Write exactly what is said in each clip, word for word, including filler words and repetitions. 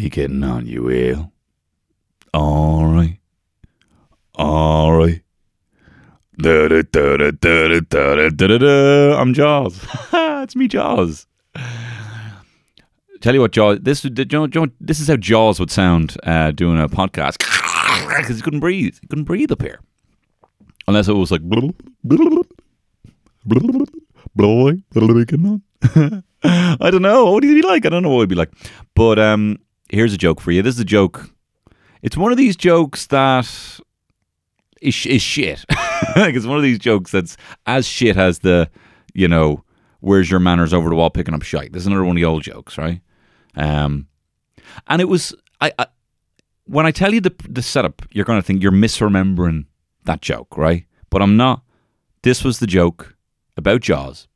he getting on you, Will? All right. All right. Da, da, da, da, da, da, da, da. I'm Jaws. It's me, Jaws. Tell you what, Jaws. This, this is how Jaws would sound uh, doing a podcast, because he couldn't breathe. He couldn't breathe up here, unless it was like I don't know. What would he be like? I don't know what he'd be like. But um, here's a joke for you. This is a joke. It's one of these jokes that is, is shit. It's one of these jokes that's as shit as the, you know, where's your manners over the wall picking up shite. This is another one of the old jokes, right? Um, and it was, I, I when I tell you the the setup, you're going to think you're misremembering that joke, right? But I'm not. This was the joke about Jaws.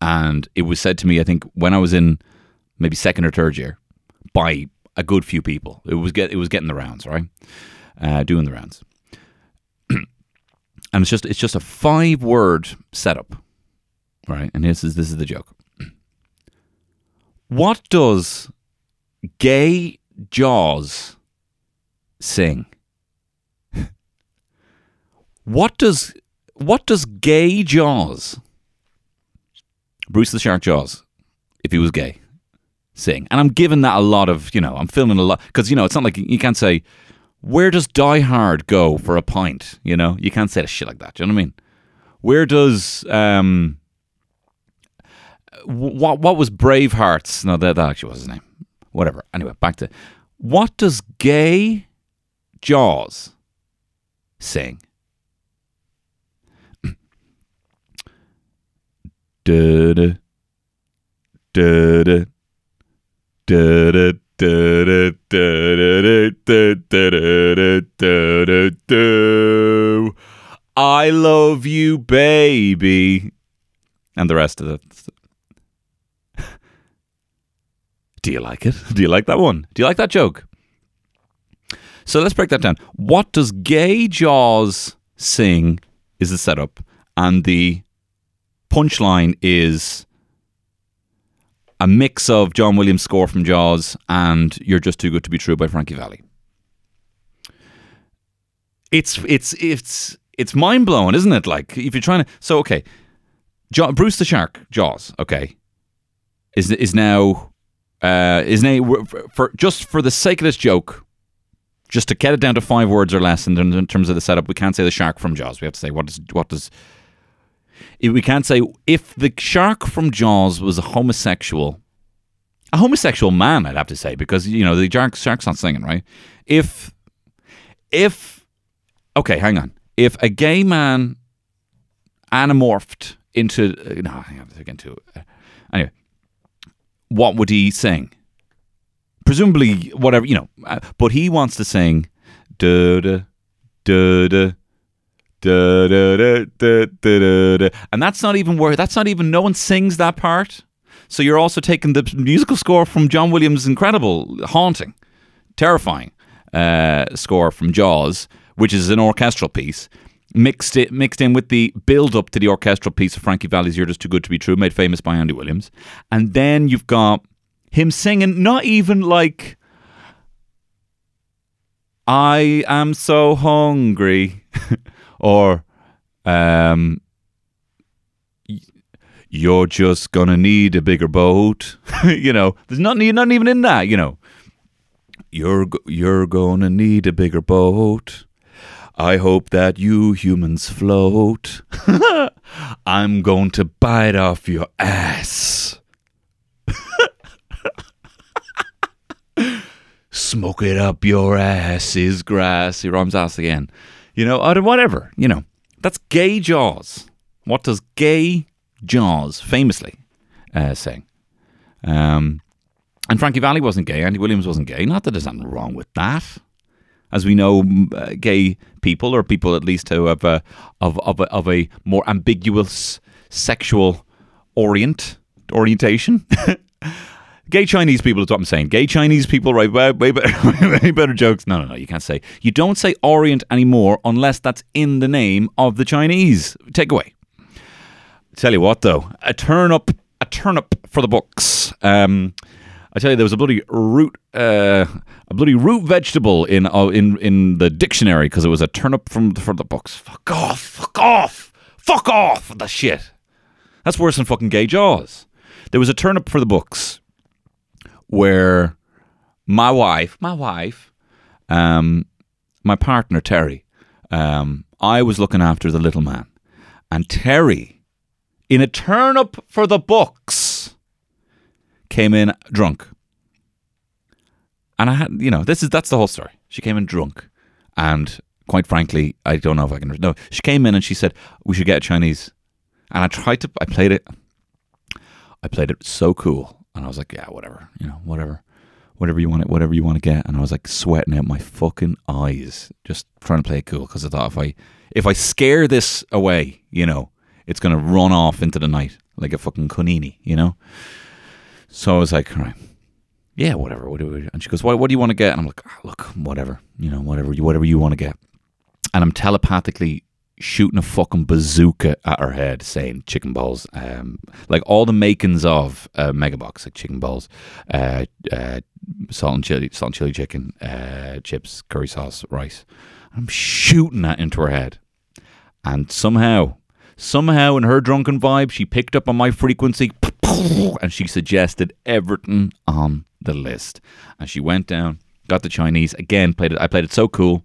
And it was said to me, I think, when I was in maybe second or third year, by a good few people. It was get, it was getting the rounds, right? Uh, doing the rounds. And it's just it's just a five-word setup, right? And this is this is the joke. What does gay Jaws sing? What does what does gay Jaws, Bruce the Shark Jaws, if he was gay, sing? And I'm giving that a lot of, you know, I'm filming a lot, because, you know, it's not like you can't say, where does Die Hard go for a pint? You know, you can't say the shit like that. Do you know what I mean? Where does um, what what was Braveheart's? No, that, that actually was his name. Whatever. Anyway, back to what does gay Jaws sing? Da-da, da-da, da-da, da-da, da-da, da-da, da-da, da. I love you, baby. And the rest of it. Do you like it? Do you like that one? Do you like that joke? So let's break that down. What does gay Jaws sing is the setup, and the punchline is a mix of John Williams' score from Jaws and You're Just Too Good to Be True by Frankie Valli. It's it's it's it's mind blowing, isn't it? Like, if you're trying to, so okay, jo- Bruce the Shark Jaws, okay, is is now uh, is now for, for just for the sake of this joke, just to get it down to five words or less in, in terms of the setup, we can't say the shark from Jaws. We have to say what does what does. We can't say, if the shark from Jaws was a homosexual, a homosexual man, I'd have to say, because, you know, the shark, shark's not singing, right? If, if, okay, hang on. If a gay man anamorphed into, no, hang on, into, anyway, what would he sing? Presumably, whatever, you know, but he wants to sing, da da da da. Da, da, da, da, da, da. And that's not even where, that's not even, no one sings that part. So you're also taking the musical score from John Williams' incredible, haunting, terrifying uh, score from Jaws, which is an orchestral piece, mixed it, mixed in with the build-up to the orchestral piece of Frankie Valli's You're Just Too Good to Be True, made famous by Andy Williams. And then you've got him singing, not even like, I am so hungry. Or, um, you're just gonna need a bigger boat. You know, there's nothing, you're not even in that. You know, you're you're gonna need a bigger boat. I hope that you humans float. I'm going to bite off your ass. Smoke it up, your ass is grass. He rhymes ass again. You know, or whatever, you know. That's gay Jaws. What does gay Jaws famously uh, sing? Um, and Frankie Valli wasn't gay. Andy Williams wasn't gay. Not that there's nothing wrong with that. As we know, uh, gay people, or people at least who have a, of, of, a, of a more ambiguous sexual orient orientation. Gay Chinese people is what I'm saying. Gay Chinese people write way, way, better, way better jokes. No, no, no, you can't say. You don't say Orient anymore unless that's in the name of the Chinese. Takeaway. Tell you what, though. A turnip, a turnip for the books. Um, I tell you, there was a bloody root, uh, a bloody root vegetable in uh, in in the dictionary because it was a turnip from from the books. Fuck off! Fuck off! Fuck off with the shit. That's worse than fucking gay Jaws. There was a turnip for the books where my wife, my wife, um, my partner Terry, um, I was looking after the little man, and Terry, in a turnip for the books, came in drunk. And I had, you know, this is that's the whole story. She came in drunk, and quite frankly, I don't know if I can. No, she came in and she said we should get a Chinese. And I tried to, I played it, I played it so cool. And I was like, yeah, whatever, you know, whatever, whatever you want, whatever you want to get. And I was like sweating out my fucking eyes, just trying to play it cool. Cause I thought if I, if I scare this away, you know, it's going to run off into the night like a fucking kunini, you know? So I was like, all right, yeah, whatever. What do we do? And she goes, what, what do you want to get? And I'm like, oh, look, whatever, you know, whatever, whatever you want to get. And I'm telepathically shooting a fucking bazooka at her head saying chicken balls, um, like all the makings of uh, Megabox, like chicken balls, uh, uh, salt and chili, salt and chili chicken, uh, chips, curry sauce, rice. I'm shooting that into her head. And somehow, somehow in her drunken vibe, she picked up on my frequency and she suggested everything on the list. And she went down, got the Chinese, again, played it. I played it so cool.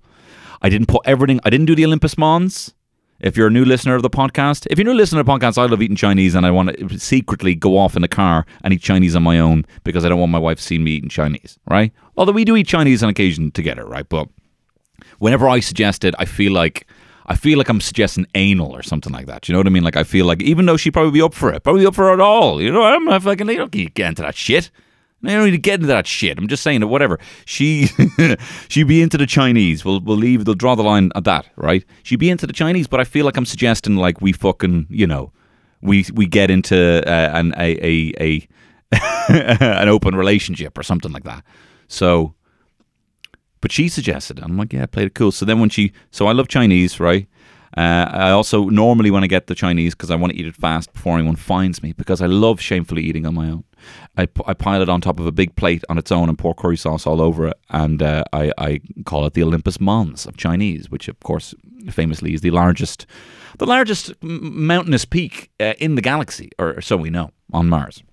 I didn't put everything, I didn't do the Olympus Mons. If you're a new listener of the podcast, if you're a new listener of the podcast, I love eating Chinese and I want to secretly go off in the car and eat Chinese on my own because I don't want my wife seeing me eating Chinese, right? Although we do eat Chinese on occasion together, right? But whenever I suggest it, I feel like, I feel like I'm suggesting anal or something like that. You know what I mean? Like I feel like, even though she'd probably be up for it, probably up for it all. You know, I don't know if I can get into that shit. I don't need to get into that shit. I'm just saying that whatever. She, she'd be into the Chinese. We'll, we'll leave. They'll draw the line at that, right? She'd be into the Chinese, but I feel like I'm suggesting like we fucking, you know, we we get into uh, an a, a, a an open relationship or something like that. So, but she suggested it. I'm like, yeah, I played it cool. So then when she, so I love Chinese, right? Uh, I also normally when I get the Chinese because I want to eat it fast before anyone finds me because I love shamefully eating on my own. I, I pile it on top of a big plate on its own and pour curry sauce all over it, and uh, I, I call it the Olympus Mons of Chinese, which of course famously is the largest the largest mountainous peak uh, in the galaxy, or so we know, on Mars.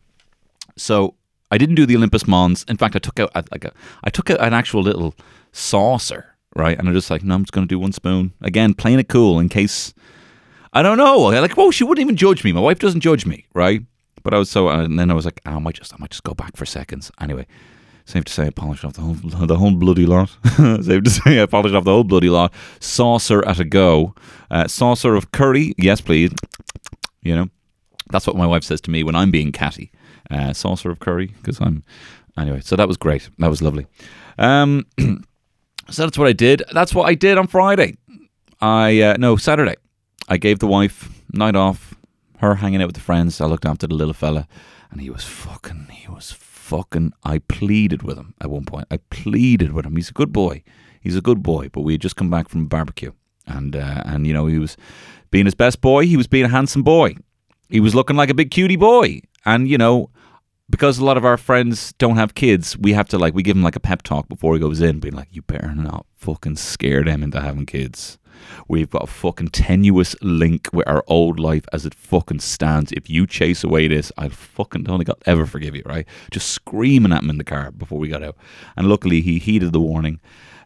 So I didn't do the Olympus Mons. In fact, I took out like a, I took out an actual little saucer. Right, and I'm just like, no, I'm just going to do one spoon. Again, playing it cool in case, I don't know. I'm like, whoa, she wouldn't even judge me. My wife doesn't judge me, right? But I was so, and then I was like, oh, I might just, I might just go back for seconds. Anyway, safe to say I polished off the whole, the whole bloody lot. Safe to say I polished off the whole bloody lot. Saucer at a go. Uh, saucer of curry, yes, please. You know, that's what my wife says to me when I'm being catty. Uh, saucer of curry, because I'm, anyway, so that was great. That was lovely. Um... So that's what I did. That's what I did on Friday. I uh, no, Saturday. I gave the wife night off, her hanging out with the friends. I looked after the little fella, and he was fucking, he was fucking, I pleaded with him at one point. I pleaded with him. He's a good boy. He's a good boy, but we had just come back from a barbecue. And, uh, and you know, he was being his best boy. He was being a handsome boy. He was looking like a big cutie boy. And, you know, because a lot of our friends don't have kids, we have to like, we give him like a pep talk before he goes in, being like, you better not fucking scare them into having kids. We've got a fucking tenuous link with our old life as it fucking stands. If you chase away this, I'll fucking Tony God ever forgive you, right? Just screaming at him in the car before we got out. And luckily he heeded the warning.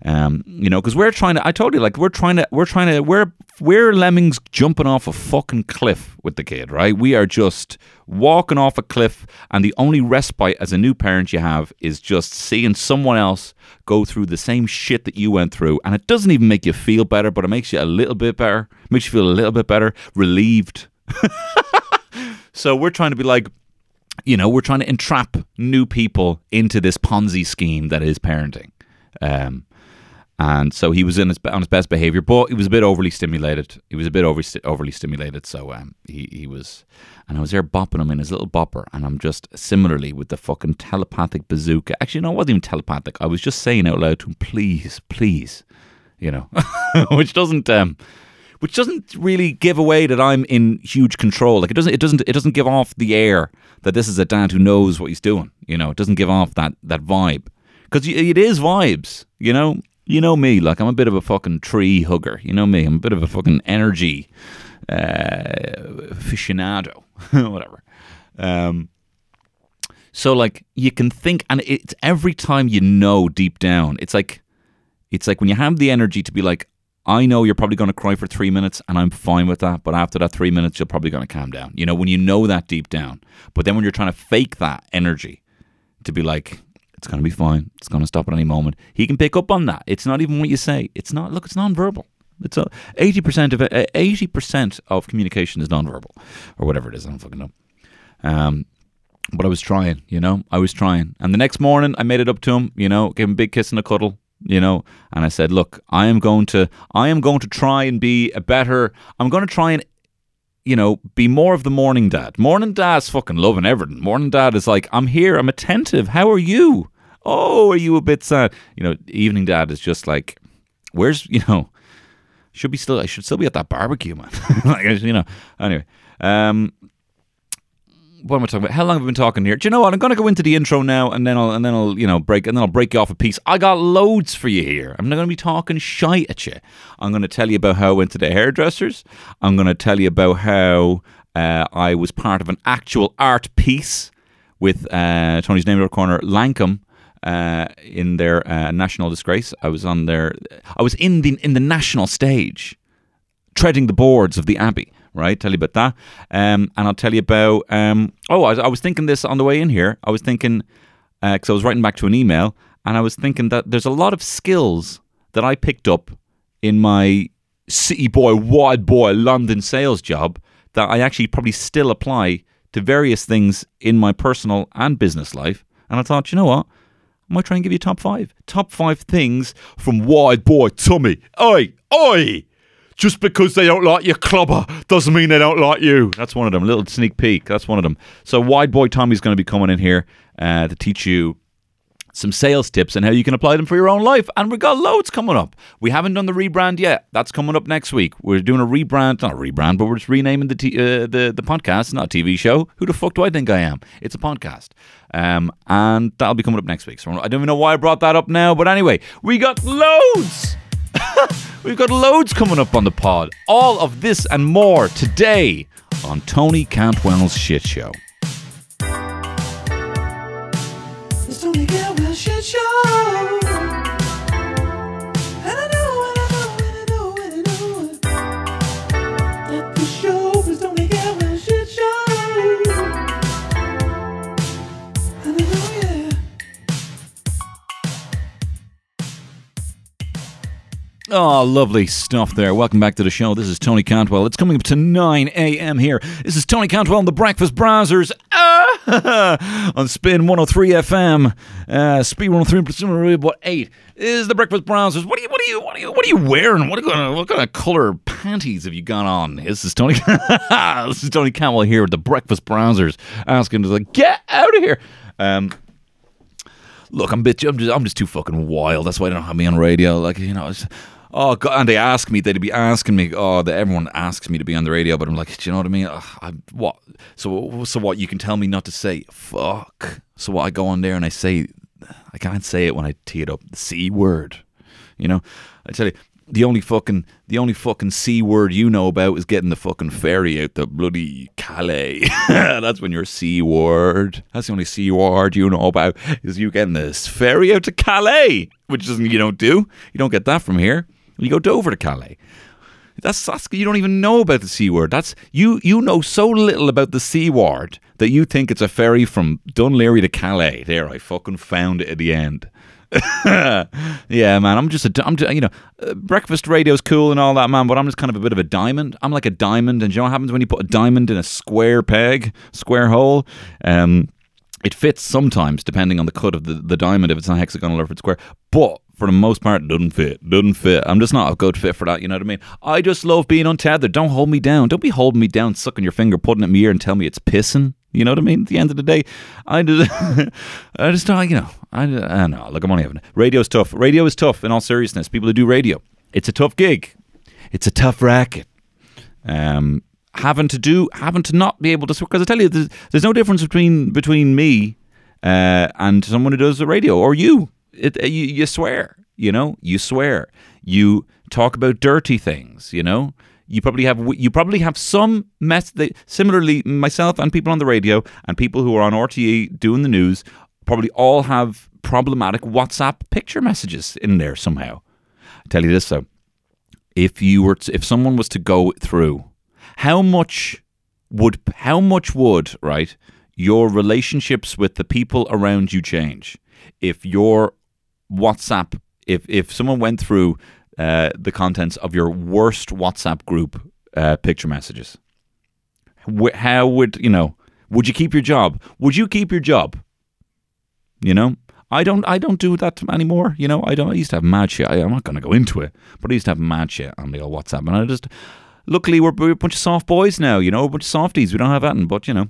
Um, you know, because we're trying to, I told you, like, we're trying to, we're trying to, we're, we're lemmings jumping off a fucking cliff with the kid, right? We are just walking off a cliff, and the only respite as a new parent you have is just seeing someone else go through the same shit that you went through, and it doesn't even make you feel better, but it makes you a little bit better, makes you feel a little bit better, relieved. So we're trying to be like, you know, we're trying to entrap new people into this Ponzi scheme that is parenting. Um, And so he was in his, on his best behavior, but he was a bit overly stimulated. He was a bit over, overly stimulated, so um, he, he was... And I was there bopping him in his little bopper, and I'm just similarly with the fucking telepathic bazooka. Actually, no, it wasn't even telepathic. I was just saying out loud to him, please, please, you know, which doesn't... Um, which doesn't really give away that I'm in huge control. Like it doesn't, it doesn't, it doesn't give off the air that this is a dad who knows what he's doing. You know, it doesn't give off that that vibe, because it is vibes. You know, you know me. Like I'm a bit of a fucking tree hugger. You know me. I'm a bit of a fucking energy uh, aficionado, whatever. Um, so like you can think, and it's every time you know deep down, it's like, it's like when you have the energy to be like, I know you're probably going to cry for three minutes and I'm fine with that. But after that three minutes, you're probably going to calm down. You know, when you know that deep down. But then when you're trying to fake that energy to be like, it's going to be fine. It's going to stop at any moment. He can pick up on that. It's not even what you say. It's not, look, it's nonverbal. It's a, eighty percent of it, eighty percent of communication is nonverbal or whatever it is. I don't fucking know. Um, but I was trying, you know, I was trying. And the next morning I made it up to him, you know, gave him a big kiss and a cuddle. You know, and I said, look, I am going to, I am going to try and be a better, I'm going to try and, you know, be more of the morning dad. Morning dad's fucking loving everything. Morning dad is like, I'm here, I'm attentive. How are you? Oh, are you a bit sad? You know, evening dad is just like, where's, you know, should be still, I should still be at that barbecue, man. Like, you know, anyway. Um, what am I talking about? How long have we been talking here? Do you know what? I'm going to go into the intro now, and then I'll and then I'll you know break and then I'll break you off a piece. I got loads for you here. I'm not going to be talking shite at you. I'm going to tell you about how I went to the hairdressers. I'm going to tell you about how uh, I was part of an actual art piece with uh, Tony's name in the corner, Lancome, uh, in their uh, national disgrace. I was on their, I was in the in the national stage, treading the boards of the Abbey. Right, tell you about that, um, and I'll tell you about. Um, oh, I, I was thinking this on the way in here. I was thinking because uh, I was writing back to an email, and I was thinking that there's a lot of skills that I picked up in my city boy, wide boy, London sales job that I actually probably still apply to various things in my personal and business life. And I thought, you know what, I might try and give you top five, top five things from wide boy Tommy. Oi, oi. Just because they don't like your clubber doesn't mean they don't like you. That's one of them. A little sneak peek. That's one of them. So Wide Boy Tommy's going to be coming in here uh, to teach you some sales tips and how you can apply them for your own life. And we've got loads coming up. We haven't done the rebrand yet. That's coming up next week. We're doing a rebrand. Not a rebrand, but we're just renaming the t- uh, the, the podcast. Not a T V show. Who the fuck do I think I am? It's a podcast. Um, and that'll be coming up next week. So I don't even know why I brought that up now. But anyway, we got loads. We've got loads coming up on the pod. All of this and more today on Tony Cantwell's Shit Show. It's Tony Cantwell's Shit Show. And I know, and I know, and I know, and I know that the show is Tony Cantwell's Shit Show. And I know, yeah. Oh, lovely stuff there. Welcome back to the show. This is Tony Cantwell. It's coming up to nine a.m. here. This is Tony Cantwell and the Breakfast Brazzers ah! on Spin One Hundred Three F M. Uh, Spin One Hundred Three, what eight is the Breakfast Brazzers? What are you? What are you? What are you? What are you wearing? What kind of what kind of color panties have you got on? This is Tony. This is Tony Cantwell here with the Breakfast Brazzers, asking to like get out of here. Um, look, I'm bitch. I'm just. I'm just too fucking wild. That's why they don't have me on radio. Like you know. It's, Oh, God, and they ask me, they'd be asking me, oh, the, everyone asks me to be on the radio, but I'm like, do you know what I mean? Ugh, I, what? So so what, you can tell me not to say, fuck. So what, I go on there and I say, I can't say it when I tee it up, the C word, you know? I tell you, the only fucking, the only fucking C word you know about is getting the fucking ferry out to bloody Calais. That's when you're C word. That's the only C word you know about is you getting this ferry out to Calais, which doesn't you don't do. You don't get that from here. You go Dover to Calais. That's, that's you don't even know about the C word. That's you. You know so little about the C word that you think it's a ferry from Dunleary to Calais. There, I fucking found it at the end. Yeah, man. I'm just a. I'm just, you know, uh, breakfast radio's cool and all that, man. But I'm just kind of a bit of a diamond. I'm like a diamond, and you know what happens when you put a diamond in a square peg, square hole? Um, it fits sometimes, depending on the cut of the, the diamond. If it's not hexagonal or if it's square, but. For the most part, doesn't fit, doesn't fit. I'm just not a good fit for that, you know what I mean? I just love being untethered. Don't hold me down. Don't be holding me down, sucking your finger, putting it in my ear and tell me it's pissing. You know what I mean? At the end of the day, I just, I just don't, you know, I, I don't know. Look, I'm only having it. Radio's tough. Radio is tough in all seriousness. People who do radio, it's a tough gig. It's a tough racket. um, having to do, having to not be able to, because I tell you, there's, there's no difference between between me uh, and someone who does the radio or you. It, you. You swear, you know, you swear, you talk about dirty things, you know. You probably have you probably have some mess. They, similarly, myself and people on the radio and people who are on R T E doing the news probably all have problematic WhatsApp picture messages in there somehow. I tell you this though, if you were to, if someone was to go through, how much would how much would right your relationships with the people around you change if your WhatsApp if if someone went through. Uh, the contents of your worst WhatsApp group uh, picture messages. Wh- how would, you know, would you keep your job? Would you keep your job? You know, I don't I don't do that anymore. You know, I don't. I used to have mad shit. I, I'm not going to go into it, but I used to have mad shit on the old WhatsApp. And I just, luckily, we're, we're a bunch of soft boys now, you know, a bunch of softies. We don't have that, in, but, you know.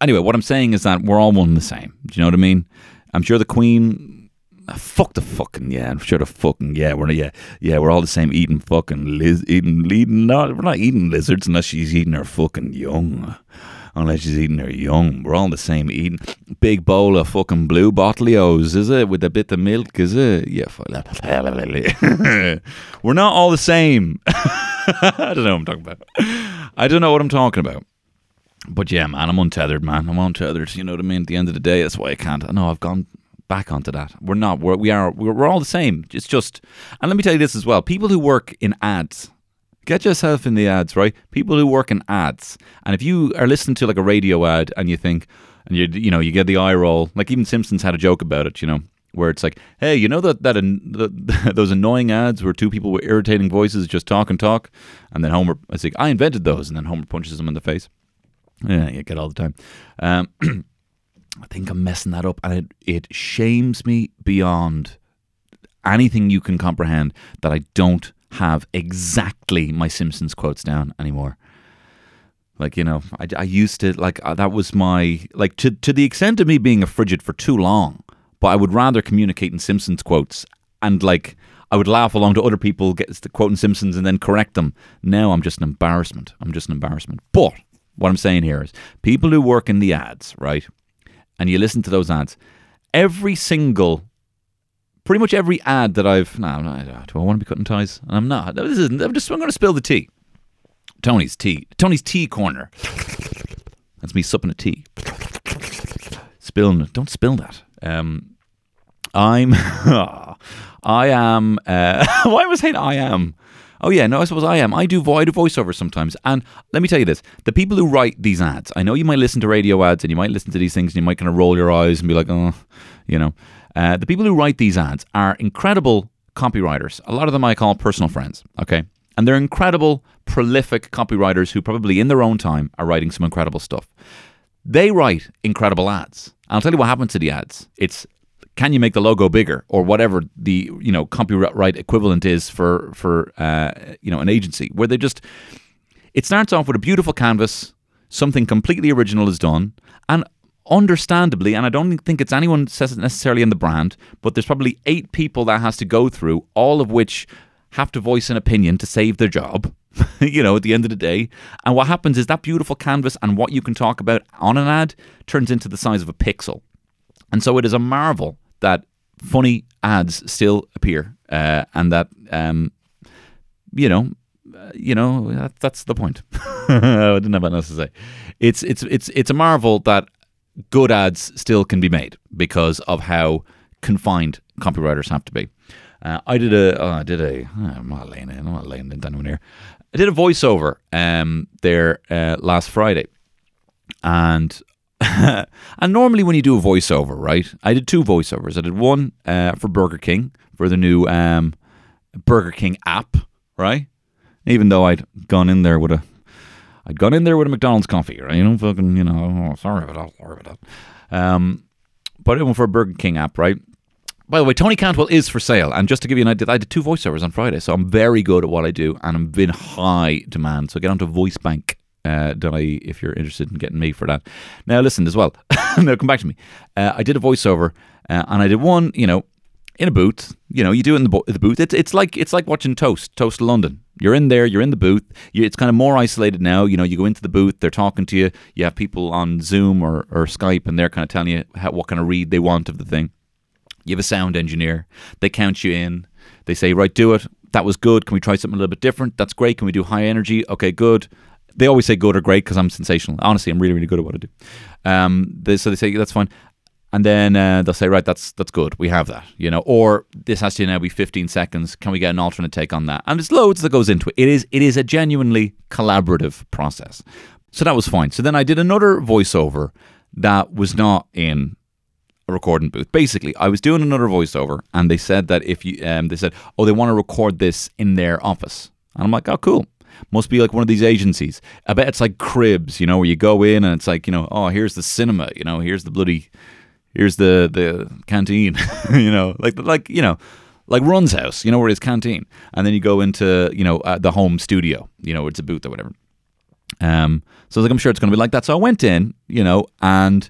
Anyway, what I'm saying is that we're all one and the same. Do you know what I mean? I'm sure the Queen... Fuck the fucking yeah! I'm sure the fucking yeah. We're yeah yeah. We're all the same eating fucking liz eating leading. Not we're not eating lizards unless she's eating her fucking young. Unless she's eating her young, we're all the same eating. Big bowl of fucking blue Bottleos, is it? With a bit of milk, is it? Yeah, fuck that. We're not all the same. I don't know what I'm talking about. I don't know what I'm talking about. But yeah, man, I'm untethered, man. I'm untethered. You know what I mean? At the end of the day, that's why I can't. I know I've gone. Back onto that. We're not, we're, we are, we're, we're all the same. It's just, and let me tell you this as well, people who work in ads, get yourself in the ads, right? People who work in ads. And if you are listening to like a radio ad and you think, and you you know, you get the eye roll, like even Simpsons had a joke about it, you know, where it's like, hey, you know that that uh, those annoying ads where two people with irritating voices just talk and talk, and then Homer, I think, I invented those, and then Homer punches them in the face. Yeah, you get all the time. Um I think I'm messing that up, and it, it shames me beyond anything you can comprehend that I don't have exactly my Simpsons quotes down anymore. Like, you know, I, I used to, like, uh, that was my, like, to to the extent of me being a frigid for too long, but I would rather communicate in Simpsons quotes, and, like, I would laugh along to other people quoting Simpsons and then correct them. Now I'm just an embarrassment. I'm just an embarrassment. But what I'm saying here is people who work in the ads, right? And you listen to those ads. Every single, pretty much every ad that I've, no, no, do I want to be cutting ties? I'm not. This isn't. I'm just. I'm going to spill the tea. Tony's tea. Tony's tea corner. That's me supping a tea. Spilling. Don't spill that. Um, I'm. I am. Uh, why was I saying I am? Oh yeah, no, I suppose I am. I do, vo- I do voiceovers sometimes. And let me tell you this, the people who write these ads, I know you might listen to radio ads and you might listen to these things and you might kind of roll your eyes and be like, oh, you know. Uh, the people who write these ads are incredible copywriters. A lot of them I call personal friends, okay? And they're incredible, prolific copywriters who probably in their own time are writing some incredible stuff. They write incredible ads. I'll tell you what happened to the ads. It's can you make the logo bigger or whatever the, you know, copyright equivalent is for, for uh, you know, an agency where they just, it starts off with a beautiful canvas, something completely original is done, and understandably, and I don't think it's anyone says it necessarily in the brand, but there's probably eight people that has to go through, all of which have to voice an opinion to save their job, you know, at the end of the day. And what happens is that beautiful canvas and what you can talk about on an ad turns into the size of a pixel. And so it is a marvel that funny ads still appear, uh, and that um, you know, uh, you know that, that's the point. I didn't have anything else to say. It's it's it's it's a marvel that good ads still can be made because of how confined copywriters have to be. Uh, I did a oh, I did a oh, I'm not laying in I'm not laying in down here. I did a voiceover um, there uh, last Friday, and. And normally when you do a voiceover, right? I did two voiceovers. I did one uh, for Burger King, for the new um, Burger King app, right? Even though I'd gone in there with a, I'd gone in there with a McDonald's coffee, right? You know, fucking, you know, oh, sorry about that, sorry about that. Um, but it went for a Burger King app, right? By the way, Tony Cantwell is for sale. And just to give you an idea, I did two voiceovers on Friday, so I'm very good at what I do, and I'm in high demand. So get onto Voice Bank. Uh, I, if you're interested in getting me for that. Now listen as well. Now come back to me. Uh, I did a voiceover uh, and I did one, you know, in a booth. You know, you do it in the, bo- the booth. It's it's like it's like watching Toast, Toast London. You're in there, you're in the booth. You, it's kind of more isolated now. You know, you go into the booth, they're talking to you. You have people on Zoom or, or Skype, and they're kind of telling you how, what kind of read they want of the thing. You have a sound engineer. They count you in. They say, right, do it. That was good. Can we try something a little bit different? That's great. Can we do high energy? Okay, good. They always say good or great because I'm sensational. Honestly, I'm really, really good at what I do. Um, they, so they say, that's fine. And then uh, they'll say, right, that's that's good. We have that, you know. Or this has to now be fifteen seconds. Can we get an alternate take on that? And there's loads that goes into it. It is it is a genuinely collaborative process. So that was fine. So then I did another voiceover that was not in a recording booth. Basically, I was doing another voiceover, and they said that if you, um, they said, oh, they want to record this in their office. And I'm like, oh, cool. Must be like one of these agencies. I bet it's like Cribs, you know, where you go in and it's like, you know, oh, here's the cinema, you know, here's the bloody... Here's the, the canteen, you know, like, like you know, like Run's house, you know, where his canteen. And then you go into, you know, uh, the home studio, you know, where it's a booth or whatever. Um, so I was like, I'm sure it's going to be like that. So I went in, you know, and,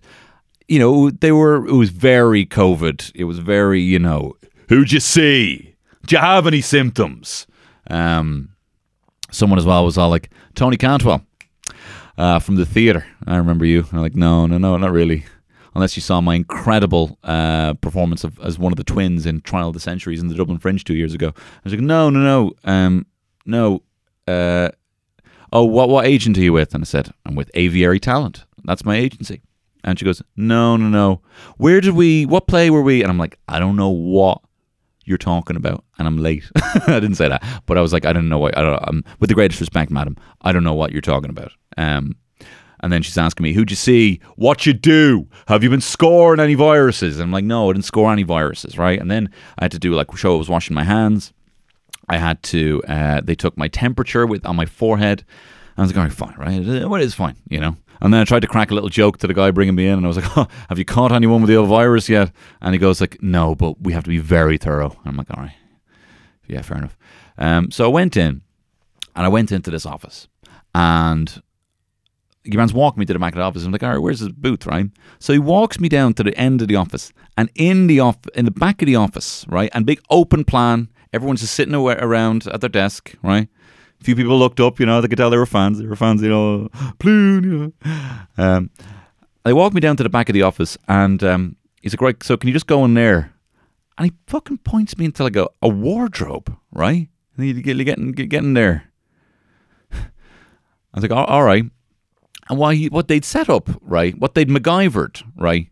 you know, they were, it was very COVID. It was very, you know, who'd you see? Do you have any symptoms? Um, someone as well was all like, Tony Cantwell uh, from the theater. I remember you. And I'm like, no, no, no, not really. Unless you saw my incredible uh, performance of, as one of the twins in Trial of the Centuries in the Dublin Fringe two years ago. I was like, no, no, no, um, no. Uh, oh, what what agent are you with? And I said, I'm with Aviary Talent. That's my agency. And she goes, no, no, no. Where did we, what play were we? And I'm like, I don't know what you're talking about. And I'm late. I didn't say that. But I was like, I don't know what, I don't, I'm, with the greatest respect, madam, I don't know what you're talking about. Um And then she's asking me, who'd you see? What you do? Have you been scoring any viruses? And I'm like, no, I didn't score any viruses, right? And then I had to do, like, show I was washing my hands. I had to, uh, they took my temperature with on my forehead. And I was like, all right, fine, right? What is fine, you know? And then I tried to crack a little joke to the guy bringing me in. And I was like, oh, have you caught anyone with the old virus yet? And he goes like, no, but we have to be very thorough. And I'm like, all right. Yeah, fair enough. Um, so I went in. And I went into this office. And... your man's walking me to the back of the office. I'm like, all right, where's his booth, right? So he walks me down to the end of the office, and in the off, in the back of the office, right, and big open plan. Everyone's just sitting around at their desk, right? A few people looked up, you know, they could tell they were fans. They were fans, you know, Plune, you know. Um, they walk me down to the back of the office, and um, he's like, right, so can you just go in there? And he fucking points me until I go, a wardrobe, right? And you get, get, in, get in there. I was like, all, all right. And why he, what they'd set up, right? What they'd MacGyvered, right?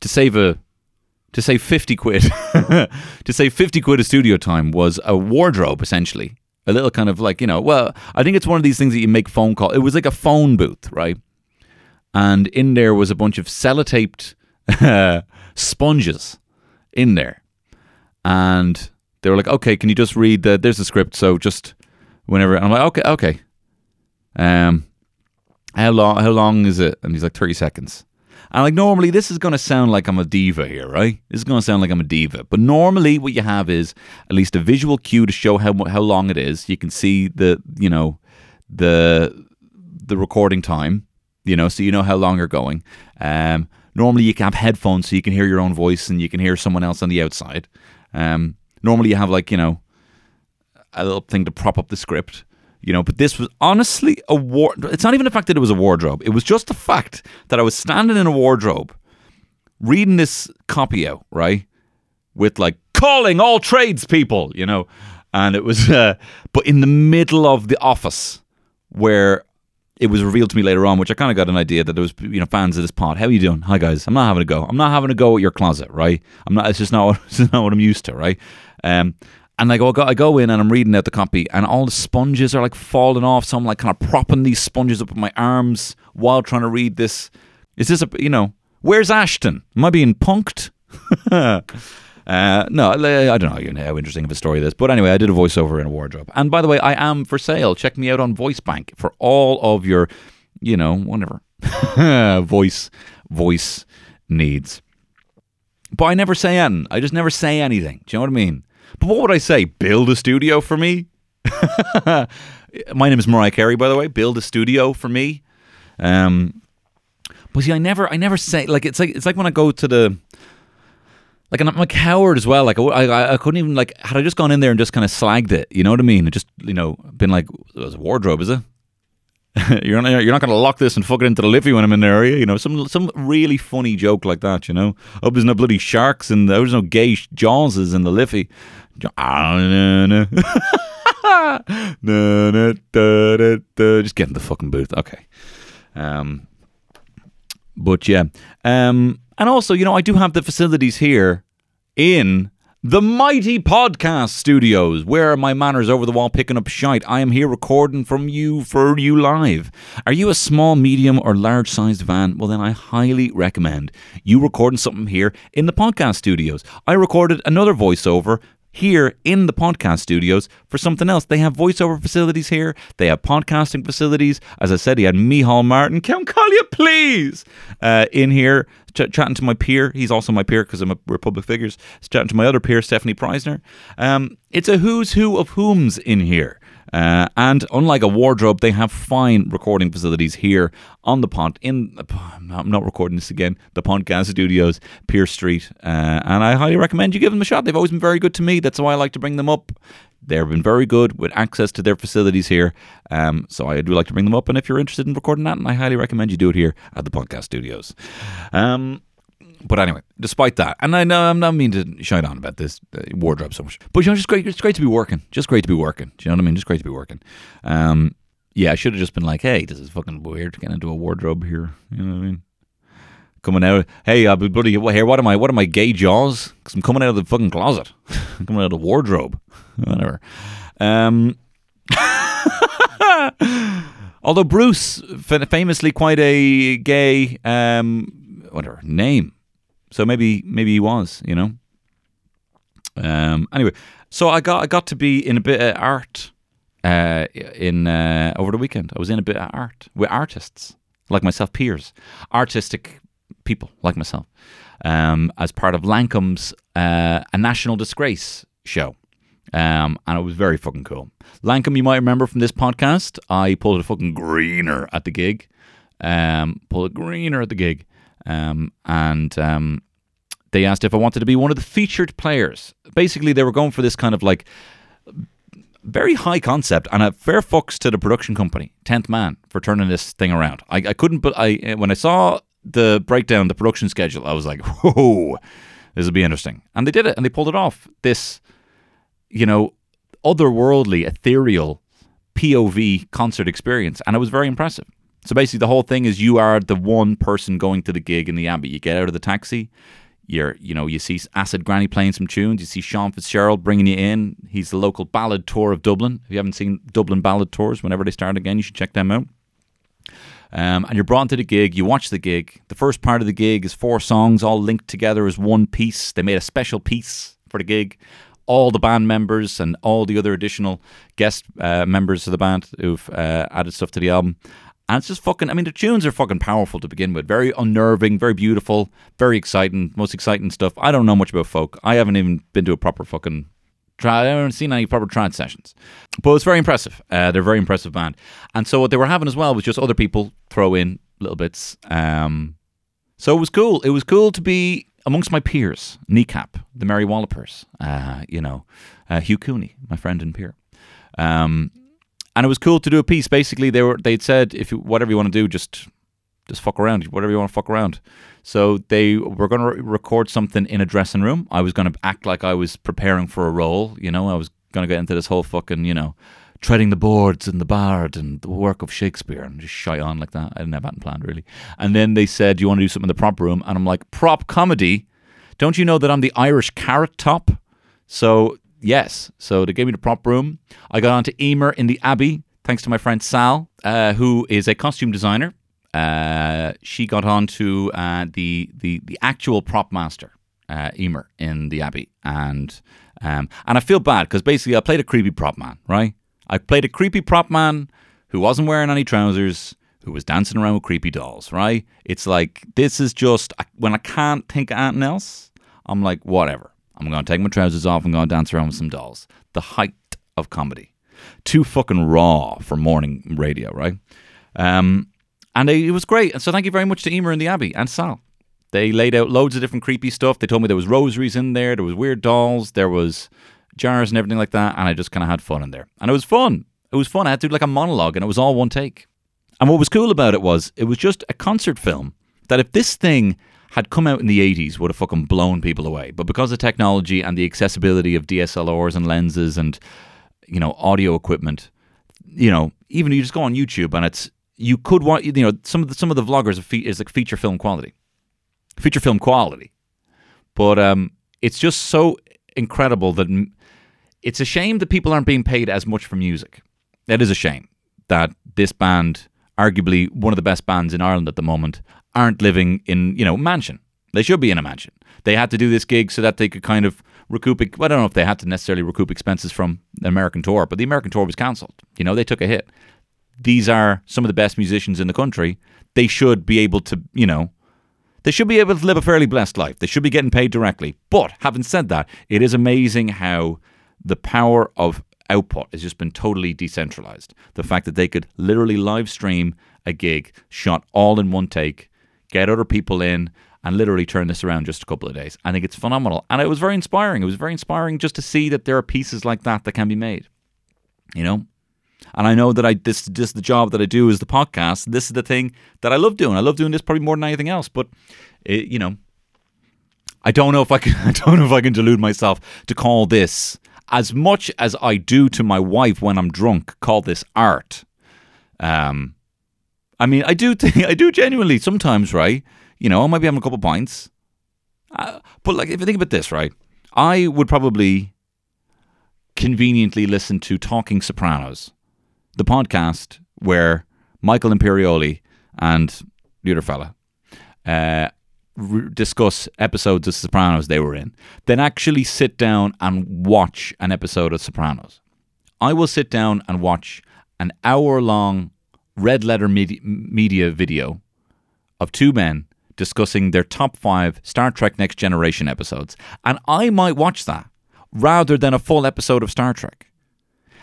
To save a, to save fifty quid, to save fifty quid of studio time was a wardrobe essentially, a little kind of like you know. Well, I think it's one of these things that you make phone call. It was like a phone booth, right? And in there was a bunch of sellotaped uh, sponges in there, and they were like, "Okay, can you just read the? There's the script, so just whenever." And I'm like, "Okay, okay." Um. How long, how long is it? And he's like, thirty seconds. And like, normally this is going to sound like I'm a diva here, right? This is going to sound like I'm a diva. But normally what you have is at least a visual cue to show how how long it is. You can see the, you know, the the recording time, you know, so you know how long you're going. Um, normally you can have headphones so you can hear your own voice and you can hear someone else on the outside. Um, normally you have like, you know, a little thing to prop up the script. You know, but this was honestly a war. It's not even the fact that it was a wardrobe. It was just the fact that I was standing in a wardrobe, reading this copy out, right? With like calling all tradespeople, you know, and it was, uh, but in the middle of the office where it was revealed to me later on, which I kind of got an idea that there was, you know, fans of this pod. How are you doing? Hi guys, I'm not having a go. I'm not having a go at your closet, right? I'm not. It's just not. It's just not what I'm used to, right? Um. And I go, I go in and I'm reading out the copy and all the sponges are like falling off. So I'm like kind of propping these sponges up with my arms while trying to read this. Is this a, you know, where's Ashton? Am I being punked? uh, no, I don't know how interesting of a story this. But anyway, I did a voiceover in a wardrobe. And by the way, I am for sale. Check me out on Voice Bank for all of your, you know, whatever, voice, voice needs. But I never say anything. I just never say anything. Do you know what I mean? But what would I say? Build a studio for me? My name is Mariah Carey, by the way. Build a studio for me. Um, but see, I never, I never say like it's like it's like when I go to the Like, and I'm a coward as well. Like, I, I, I couldn't even, like, had I just gone in there and just kind of slagged it, you know what I mean? It just, you know, been like, it was a wardrobe, is it? you're not, you're not going to lock this and fuck it into the liffy when I'm in there, are you? You know, some some really funny joke like that, you know? I hope there's no bloody sharks and there's no gay Jawses in the liffy. Just get in the fucking booth. Okay. Um, but, yeah. Um... And also, you know, I do have the facilities here in the mighty podcast studios, where my manners over the wall picking up shite. I am here recording from you for you live. Are you a small, medium or large sized van? Well, then I highly recommend you recording something here in the podcast studios. I recorded another voiceover here in the podcast studios for something else. They have voiceover facilities here. They have podcasting facilities. As I said, he had Micheál Martin, come call you please, uh, in here ch- chatting to my peer. He's also my peer because I'm a Republic Figures. He's chatting to my other peer, Stephanie Preissner. Um, it's a who's who of whom's in here. Uh, and unlike a wardrobe, they have fine recording facilities here on the pond. In the, I'm not recording this again. The Pont Gas Studios, Pierce Street, uh, and I highly recommend you give them a shot. They've always been very good to me. That's why I like to bring them up. They've been very good with access to their facilities here, um, so I do like to bring them up. And if you're interested in recording that, and I highly recommend you do it here at the Pont Gas Studios. Um, But anyway, despite that, and I know I'm not mean to shine on about this uh, wardrobe so much, but you know, it's just great. It's great to be working. Just great to be working. Do you know what I mean? Just great to be working. Um, yeah, I should have just been like, hey, this is fucking weird to get into a wardrobe here. You know what I mean? Coming out, hey, I'll be bloody here. What am I? What am I? Gay Jaws? Because I'm coming out of the fucking closet. I'm coming out of the wardrobe. Whatever. Um. Although Bruce, famously quite a gay, um, whatever name. So maybe maybe he was, you know. Um, anyway, so I got I got to be in a bit of art uh, in uh, over the weekend. I was in a bit of art with artists like myself, peers, artistic people like myself, um, as part of Lancome's uh, A National Disgrace show. Um, and it was very fucking cool. Lancome, you might remember from this podcast, I pulled a fucking greener at the gig. Um, pulled a greener at the gig. Um, and um, they asked if I wanted to be one of the featured players. Basically, they were going for this kind of like very high concept, and a fair fucks to the production company, Tenth Man, for turning this thing around. I, I couldn't, but I when I saw the breakdown, the production schedule, I was like, whoa, this will be interesting. And they did it, and they pulled it off. This, you know, otherworldly, ethereal P O V concert experience, and it was very impressive. So basically the whole thing is you are the one person going to the gig in the Abbey. You get out of the taxi, you're, you know, you see Acid Granny playing some tunes, you see Sean Fitzgerald bringing you in. He's the local ballad tour of Dublin. If you haven't seen Dublin ballad tours, whenever they start again, you should check them out. Um, and you're brought to the gig, you watch the gig. The first part of the gig is four songs all linked together as one piece. They made a special piece for the gig. All the band members and all the other additional guest uh, members of the band who've uh, added stuff to the album. And it's just fucking, I mean, the tunes are fucking powerful to begin with. Very unnerving, very beautiful, very exciting, most exciting stuff. I don't know much about folk. I haven't even been to a proper fucking, I haven't seen any proper trance sessions. But it's very impressive. Uh, they're a very impressive band. And so what they were having as well was just other people throw in little bits. Um, so it was cool. It was cool to be amongst my peers. Kneecap, the Merry Wallopers, uh, you know, uh, Hugh Cooney, my friend and peer. Um... And it was cool to do a piece. Basically, they were they'd said if you, whatever you want to do, just just fuck around. Whatever you want to fuck around. So they were going to re- record something in a dressing room. I was going to act like I was preparing for a role. You know, I was going to get into this whole fucking, you know, treading the boards and the bard and the work of Shakespeare and just shy on like that. I didn't have that planned really. And then they said, do you want to do something in the prop room? And I'm like, prop comedy? Don't you know that I'm the Irish carrot top? So. Yes, so they gave me the prop room. I got onto Emer in the Abbey, thanks to my friend Sal, uh, who is a costume designer. Uh, she got onto uh, the, the the actual prop master, uh, Emer in the Abbey, and um, and I feel bad because basically I played a creepy prop man, right? I played a creepy prop man who wasn't wearing any trousers, who was dancing around with creepy dolls, right? It's like this is just when I can't think of anything else, I'm like whatever. I'm going to take my trousers off and go and dance around with some dolls. The height of comedy. Too fucking raw for morning radio, right? Um, and it, it was great. And so thank you very much to Emer and the Abbey and Sal. They laid out loads of different creepy stuff. They told me there was rosaries in there, there was weird dolls, there was jars and everything like that, and I just kind of had fun in there. And it was fun. It was fun. I had to do like a monologue, and it was all one take. And what was cool about it was it was just a concert film that if this thing had come out in the eighties would have fucking blown people away. But because of technology and the accessibility of D S L Rs and lenses and, you know, audio equipment, you know, even you just go on YouTube and it's, you could watch, you know, some of the, some of the vloggers is like feature film quality. Feature film quality. But um, it's just so incredible that m- it's a shame that people aren't being paid as much for music. That is a shame that this band, arguably one of the best bands in Ireland at the moment, aren't living in, you know, mansion. They should be in a mansion. They had to do this gig so that they could kind of recoup, well, I don't know if they had to necessarily recoup expenses from the American tour, but the American tour was cancelled. You know, they took a hit. These are some of the best musicians in the country. They should be able to, you know, they should be able to live a fairly blessed life. They should be getting paid directly. But having said that, it is amazing how the power of output has just been totally decentralized. The fact that they could literally live stream a gig, shot all in one take, get other people in, and literally turn this around just a couple of days. I think it's phenomenal. And it was very inspiring. It was very inspiring just to see that there are pieces like that that can be made, you know? And I know that I this, this the job that I do is the podcast. This is the thing that I love doing. I love doing this probably more than anything else. But, it, you know, I don't know if I can, I don't know if I can delude myself to call this, as much as I do to my wife when I'm drunk, call this art. Um, I mean, I do think, I do genuinely sometimes, right? You know, I might be having a couple of pints. Uh, but like, if you think about this, right? I would probably conveniently listen to Talking Sopranos, the podcast where Michael Imperioli and the other fella uh, re- discuss episodes of Sopranos they were in, then actually sit down and watch an episode of Sopranos. I will sit down and watch an hour-long Red Letter Media, media video of two men discussing their top five Star Trek Next Generation episodes, and I might watch that rather than a full episode of Star Trek.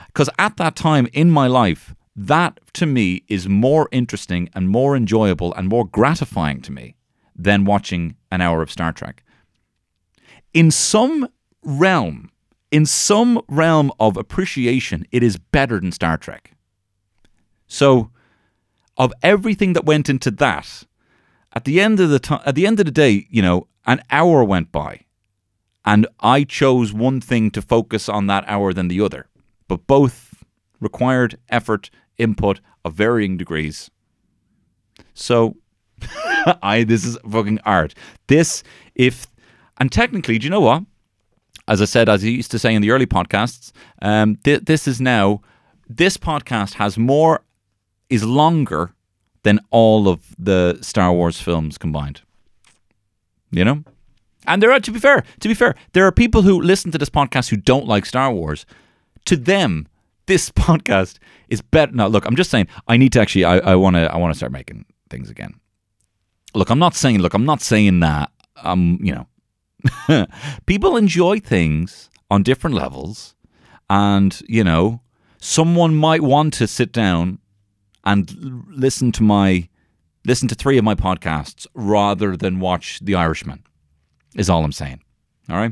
Because at that time in my life, that to me is more interesting and more enjoyable and more gratifying to me than watching an hour of Star Trek. In some realm, in some realm of appreciation, it is better than Star Trek. So, of everything that went into that, at the end of the to- at the end of the day, you know, an hour went by, and I chose one thing to focus on that hour than the other. But both required effort, input of varying degrees. So, I this is fucking art. This, if, and technically, do you know what? As I said, as I used to say in the early podcasts, um, th- this is now, this podcast has more, is longer than all of the Star Wars films combined. You know? And there are, to be fair, to be fair, there are people who listen to this podcast who don't like Star Wars. To them, this podcast is better. No, look, I'm just saying, I need to actually, I want to, I want to start making things again. Look, I'm not saying, look, I'm not saying that, um, you know, people enjoy things on different levels, and, you know, someone might want to sit down and listen to my, listen to three of my podcasts rather than watch The Irishman, is all I'm saying. All right?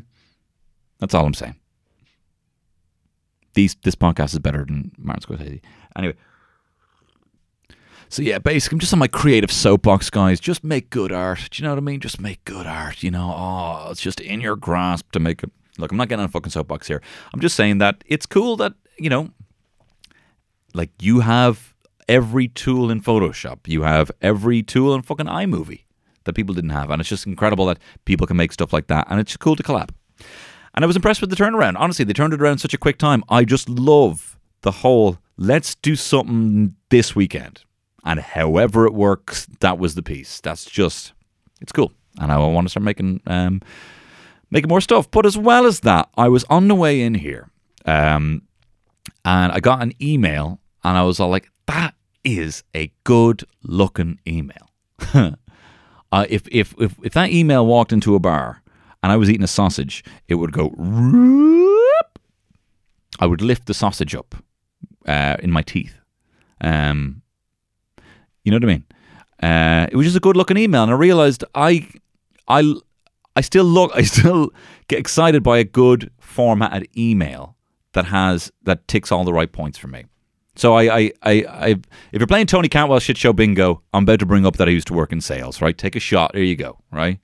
That's all I'm saying. These, this podcast is better than Martin Scorsese. Anyway. So yeah, basically, I'm just on my creative soapbox, guys. Just make good art. Do you know what I mean? Just make good art. You know, oh, it's just in your grasp to make it. Look, I'm not getting on a fucking soapbox here. I'm just saying that it's cool that, you know, like, you have every tool in Photoshop. You have every tool in fucking iMovie that people didn't have. And it's just incredible that people can make stuff like that. And it's cool to collab. And I was impressed with the turnaround. Honestly, they turned it around in such a quick time. I just love the whole, let's do something this weekend. And however it works, that was the piece. That's just, it's cool. And I want to start making um, making more stuff. But as well as that, I was on the way in here. Um, and I got an email. And I was all like, that is a good looking email. uh, if, if, if, if that email walked into a bar, and I was eating a sausage, it would go, roop. I would lift the sausage up uh, in my teeth. Um, you know what I mean? Uh, it was just a good-looking email, and I realized I I, I still look, I still get excited by a good formatted email that has that ticks all the right points for me. So I, I, I, I if you're playing Tony Cantwell shit show bingo, I'm about to bring up that I used to work in sales, right? Take a shot. There you go, right?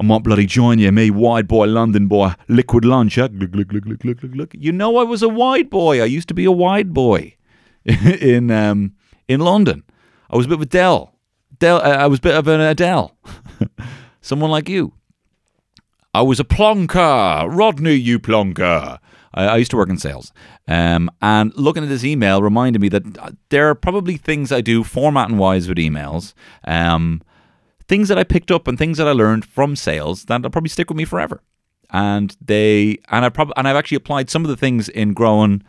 I might bloody join you, me wide boy, London boy, liquid lunch. Huh? Look, look, look, look, look, look, look. You know, I was a wide boy. I used to be a wide boy in um in London. I was a bit of Adele. Adele. I was a bit of an Adele. Someone like you. I was a plonker, Rodney, you plonker. I, I used to work in sales. Um, and looking at this email reminded me that there are probably things I do formatting-wise with emails, um, things that I picked up and things that I learned from sales that'll probably stick with me forever. And they and I probably and I've actually applied some of the things in growing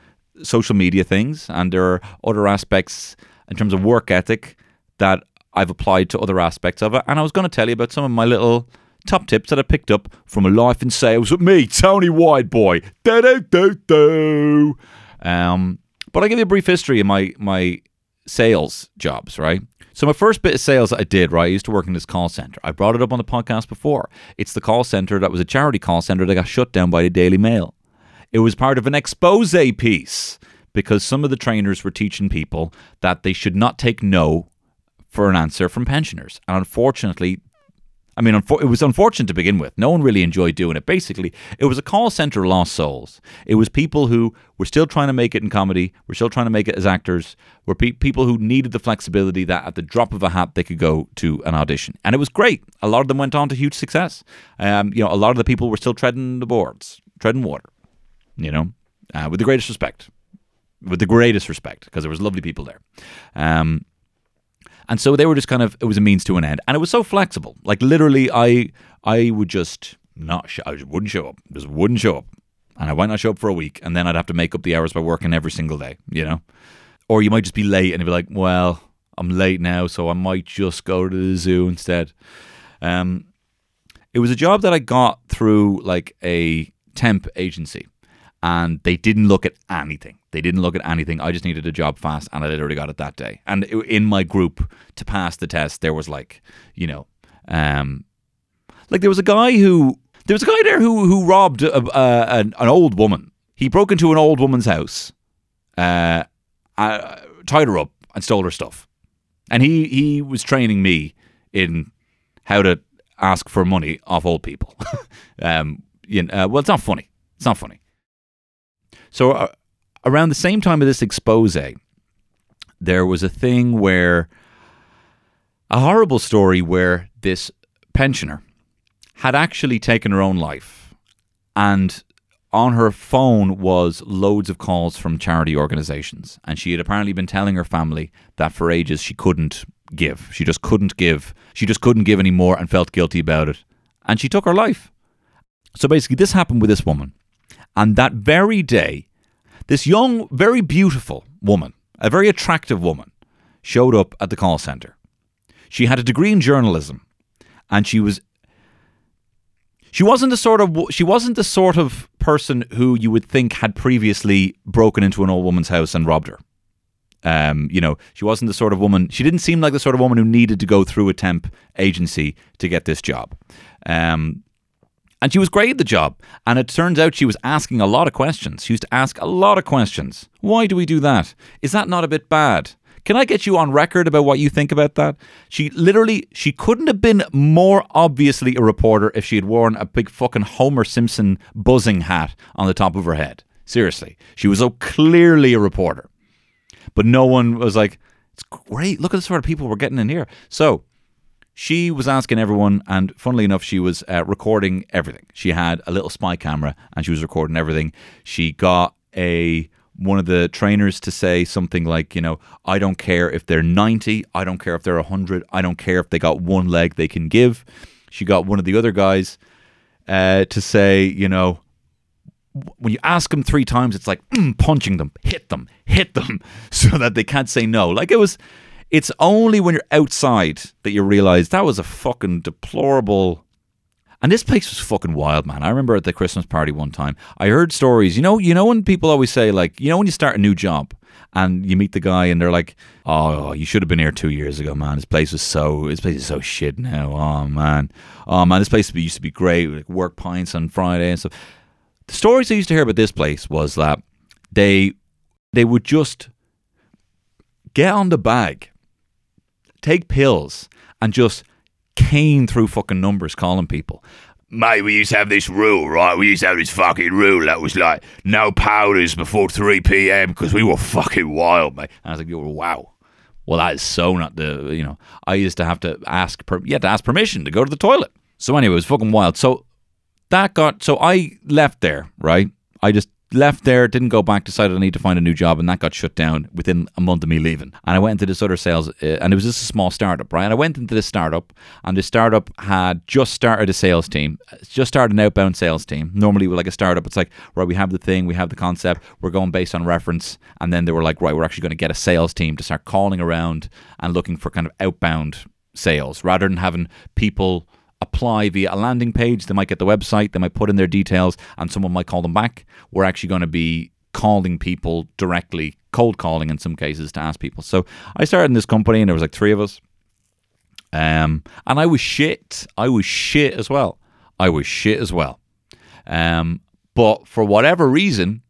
social media things, and there are other aspects in terms of work ethic that I've applied to other aspects of it. And I was going to tell you about some of my little top tips that I picked up from a life in sales with me, Tony Wideboy. Do do do do. Um, but I'll give you a brief history of my my sales jobs, right? So my first bit of sales that I did, right, I used to work in this call center. I brought it up on the podcast before. It's the call center that was a charity call center that got shut down by the Daily Mail. It was part of an expose piece because some of the trainers were teaching people that they should not take no for an answer from pensioners. And unfortunately, I mean, it was unfortunate to begin with. No one really enjoyed doing it. Basically, it was a call center of lost souls. It was people who were still trying to make it in comedy, were still trying to make it as actors, were pe- people who needed the flexibility that at the drop of a hat they could go to an audition. And it was great. A lot of them went on to huge success. Um, you know, a lot of the people were still treading the boards, treading water, you know, uh, with the greatest respect, with the greatest respect, because there was lovely people there. Um And so they were just kind of, it was a means to an end. And it was so flexible. Like literally, I I would just not, sh- I just wouldn't show up. Just wouldn't show up. And I might not show up for a week. And then I'd have to make up the hours by working every single day, you know. Or you might just be late and be like, well, I'm late now, so I might just go to the zoo instead. Um, it was a job that I got through like a temp agency. And they didn't look at anything. They didn't look at anything. I just needed a job fast, and I literally got it that day. And in my group to pass the test, there was like, you know, um, like there was a guy who there was a guy there who who robbed a, a, an, an old woman. He broke into an old woman's house, uh, uh, tied her up, and stole her stuff. And he he was training me in how to ask for money off old people. um, you know, uh, well, it's not funny. It's not funny. So uh, around the same time of this expose, there was a thing where, a horrible story where this pensioner had actually taken her own life, and on her phone was loads of calls from charity organizations, and she had apparently been telling her family that for ages she couldn't give. She just couldn't give. She just couldn't give anymore and felt guilty about it, and she took her life. So basically this happened with this woman. And that very day, this young, very beautiful woman, a very attractive woman, showed up at the call center. She had a degree in journalism, and she was she wasn't the sort of she wasn't the sort of person who you would think had previously broken into an old woman's house and robbed her. Um, you know, she wasn't the sort of woman. She didn't seem like the sort of woman who needed to go through a temp agency to get this job. Um, And she was great at the job. And it turns out she was asking a lot of questions. She used to ask a lot of questions. Why do we do that? Is that not a bit bad? Can I get you on record about what you think about that? She literally, she couldn't have been more obviously a reporter if she had worn a big fucking Homer Simpson buzzing hat on the top of her head. Seriously. She was so clearly a reporter. But no one was like, it's great. Look at the sort of people we're getting in here. So she was asking everyone, and funnily enough, she was uh, recording everything. She had a little spy camera, and she was recording everything. She got a one of the trainers to say something like, you know, I don't care if they're ninety, I don't care if they're one hundred, I don't care if they got one leg they can give. She got one of the other guys uh, to say, you know, when you ask them three times, it's like mm, punching them, hit them, hit them, so that they can't say no. Like it was... It's only when you're outside that you realize that was a fucking deplorable... And this place was fucking wild, man. I remember at the Christmas party one time, I heard stories. You know, you know when people always say, like, you know when you start a new job and you meet the guy and they're like, oh, you should have been here two years ago, man. This place was so, this place is so shit now. Oh, man. Oh, man, this place used to be great. Like, work pints on Friday and stuff. The stories I used to hear about this place was that they they would just get on the bag, take pills, and just cane through fucking numbers calling people. Mate, we used to have this rule, right? We used to have this fucking rule that was like, no powders before three p.m. because we were fucking wild, mate. And I was like, wow. Well, that is so not the, you know, I used to have to ask, per- you had to ask permission to go to the toilet. So anyway, it was fucking wild. So that got, so I left there, right? I just left there, didn't go back, decided I need to find a new job, and that got shut down within a month of me leaving. And I went into this other sales, uh, and it was just a small startup, right? And I went into this startup, and this startup had just started a sales team, just started an outbound sales team. Normally with like a startup, it's like, right, we have the thing, we have the concept, we're going based on reference, and then they were like, right, we're actually going to get a sales team to start calling around and looking for kind of outbound sales, rather than having people apply via a landing page. They might get the website, they might put in their details, and someone might call them back. We're actually going to be calling people directly, cold calling in some cases, to ask people. So I started in this company, and there was like three of us, um, and I was shit. I was shit as well. I was shit as well. Um, but for whatever reason,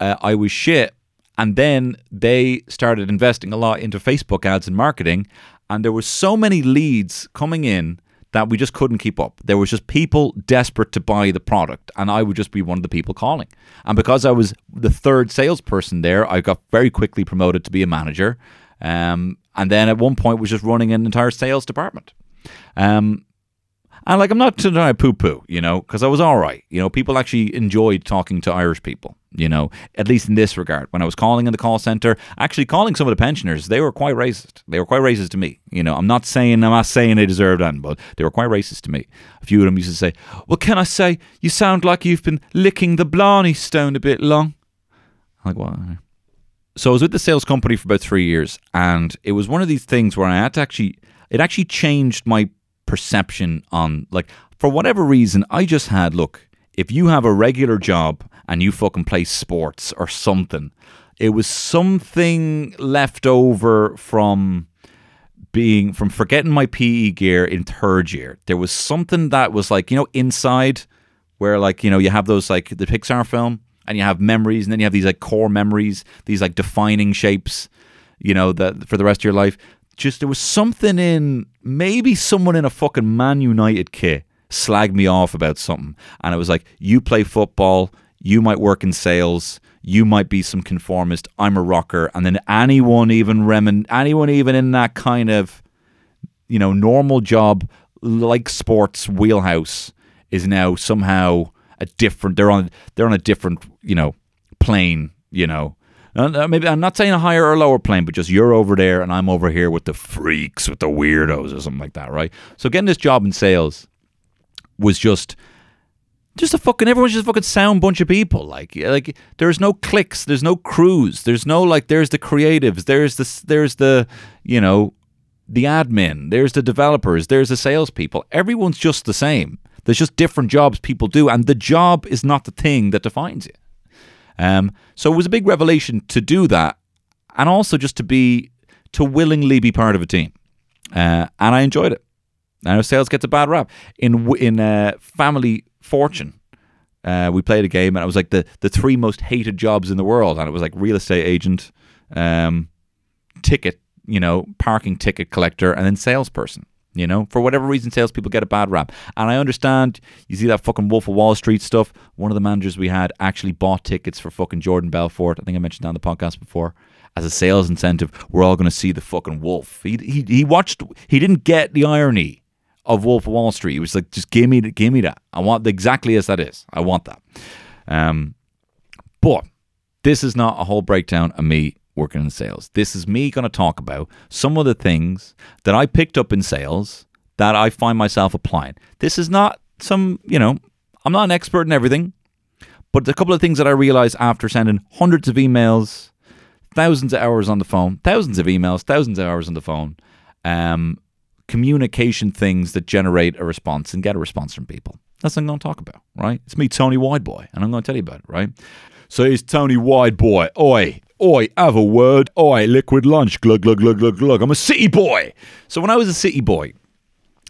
uh, I was shit, and then they started investing a lot into Facebook ads and marketing, and there were so many leads coming in that we just couldn't keep up. There was just people desperate to buy the product, and I would just be one of the people calling. And because I was the third salesperson there, I got very quickly promoted to be a manager, um, and then at one point was just running an entire sales department. Um, and like, I'm not trying to poo-poo, you know, because I was all right. You know, people actually enjoyed talking to Irish people, you know, at least in this regard. When I was calling in the call center, actually calling some of the pensioners, they were quite racist. They were quite racist to me. You know, I'm not saying, I'm not saying they deserved that, but they were quite racist to me. A few of them used to say, well, can I say, you sound like you've been licking the Blarney Stone a bit long. I'm like, what? So I was with the sales company for about three years, and it was one of these things where I had to actually, it actually changed my perception on, like, for whatever reason, I just had, look, if you have a regular job and you fucking play sports or something, it was something left over from being, from forgetting my P E gear in third year. There was something that was like, you know, Inside, where like, you know, you have those, like the Pixar film, and you have memories, and then you have these like core memories, these like defining shapes, you know, that for the rest of your life. Just, there was something in, maybe someone in a fucking Man United kit slagged me off about something. And it was like, you play football, you might work in sales, you might be some conformist, I'm a rocker. And then anyone even remin- anyone even in that kind of, you know, normal job, like sports wheelhouse, is now somehow a different, they're on, they're on a different, you know, plane, you know. Maybe I'm not saying a higher or lower plane, but just you're over there and I'm over here with the freaks, with the weirdos or something like that, right? So getting this job in sales was just, just a fucking, everyone's just a fucking sound bunch of people. Like, like there's no cliques, there's no crews, there's no like, there's the creatives, there's the, there's the, you know, the admin, there's the developers, there's the salespeople. Everyone's just the same. There's just different jobs people do, and the job is not the thing that defines you. Um, so it was a big revelation to do that, and also just to be, to willingly be part of a team. Uh, and I enjoyed it. I know sales gets a bad rap. In in uh, Family Fortune, uh, we played a game, and it was like the, the three most hated jobs in the world. And it was like real estate agent, um, ticket, you know, parking ticket collector, and then salesperson. You know, for whatever reason, salespeople get a bad rap. And I understand, you see that fucking Wolf of Wall Street stuff. One of the managers we had actually bought tickets for fucking Jordan Belfort. I think I mentioned that on the podcast before. As a sales incentive, we're all going to see the fucking Wolf. He, he he watched, he didn't get the irony of Wolf of Wall Street. He was like, just give me, give me that. I want, exactly as that is. I want that. Um, but this is not a whole breakdown of me working in sales. This is me going to talk about some of the things that I picked up in sales that I find myself applying. This is not some, you know, I'm not an expert in everything, but a couple of things that I realized after sending hundreds of emails, thousands of hours on the phone, thousands of emails, thousands of hours on the phone, um, communication things that generate a response and get a response from people. That's what I'm going to talk about, right? It's me, Tony Wideboy, and I'm going to tell you about it, right? So here's Tony Wideboy. Oi, oi, have a word. Oi, liquid lunch. Glug, glug, glug, glug, glug. I'm a city boy. So when I was a city boy,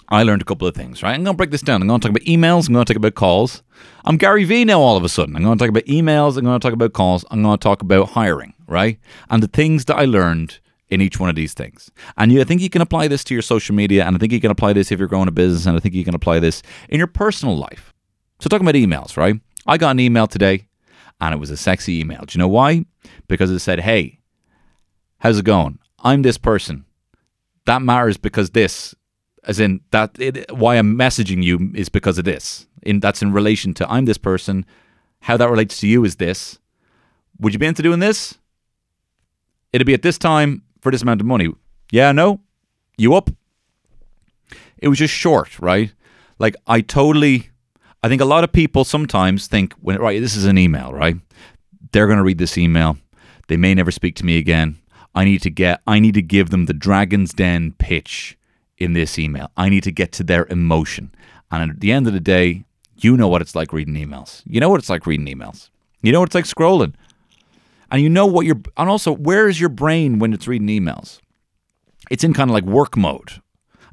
I learned a couple of things, right? I'm going to break this down. I'm going to talk about emails. I'm going to talk about calls. I'm Gary Vee now all of a sudden. I'm going to talk about emails. I'm going to talk about calls. I'm going to talk about hiring, right? And the things that I learned in each one of these things. And you, I think you can apply this to your social media, and I think you can apply this if you're growing a business, and I think you can apply this in your personal life. So talking about emails, right? I got an email today, and it was a sexy email. Do you know why? Because it said, hey, how's it going? I'm this person. That matters because this, as in that, it, why I'm messaging you is because of this. In, that's in relation to I'm this person. How that relates to you is this. Would you be into doing this? It'll be at this time for this amount of money. Yeah, no? You up? It was just short, right? Like, I totally... I think a lot of people sometimes think, when right, this is an email, right? They're going to read this email. They may never speak to me again. I need to get... I need to give them the Dragon's Den pitch in this email. I need to get to their emotion. And at the end of the day, you know what it's like reading emails. You know what it's like reading emails. You know what it's like scrolling. And you know what your, and also, where is your brain when it's reading emails? It's in kind of like work mode.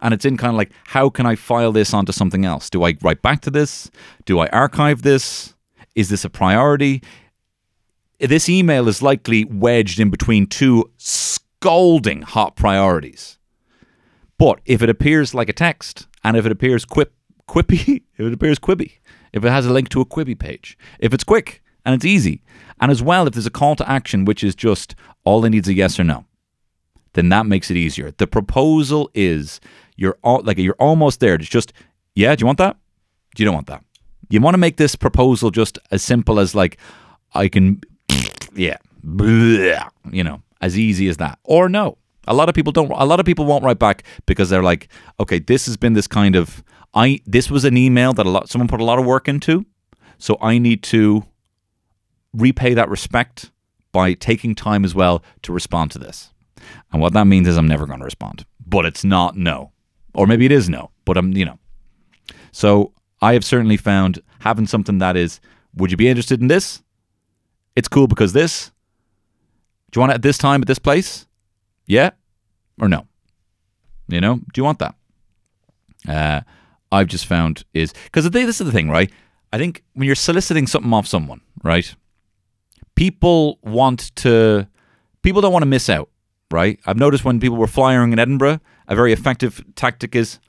And it's in kind of like, how can I file this onto something else? Do I write back to this? Do I archive this? Is this a priority? This email is likely wedged in between two scalding hot priorities. But if it appears like a text, and if it appears quip, quippy, if it appears quibby, if it has a link to a quibby page, if it's quick, and it's easy. And as well, if there's a call to action, which is just all it needs is a yes or no, then that makes it easier. The proposal is you're all, like you're almost there. It's just, yeah, do you want that? Do you don't want that? You want to make this proposal just as simple as like, I can, yeah, you know, as easy as that. Or no. A lot of people don't, a lot of people won't write back because they're like, okay, this has been this kind of, I, this was an email that a lot, someone put a lot of work into. So I need to repay that respect by taking time as well to respond to this. And what that means is I'm never going to respond. But it's not no. Or maybe it is no. But I'm, you know. So I have certainly found having something that is, would you be interested in this? It's cool because this. Do you want it at this time at this place? Yeah? Or no? You know? Do you want that? Uh, I've just found is... Because this is the thing, right? I think when you're soliciting something off someone, right? People want to, people don't want to miss out, right? I've noticed when people were flyering in Edinburgh, a very effective tactic is,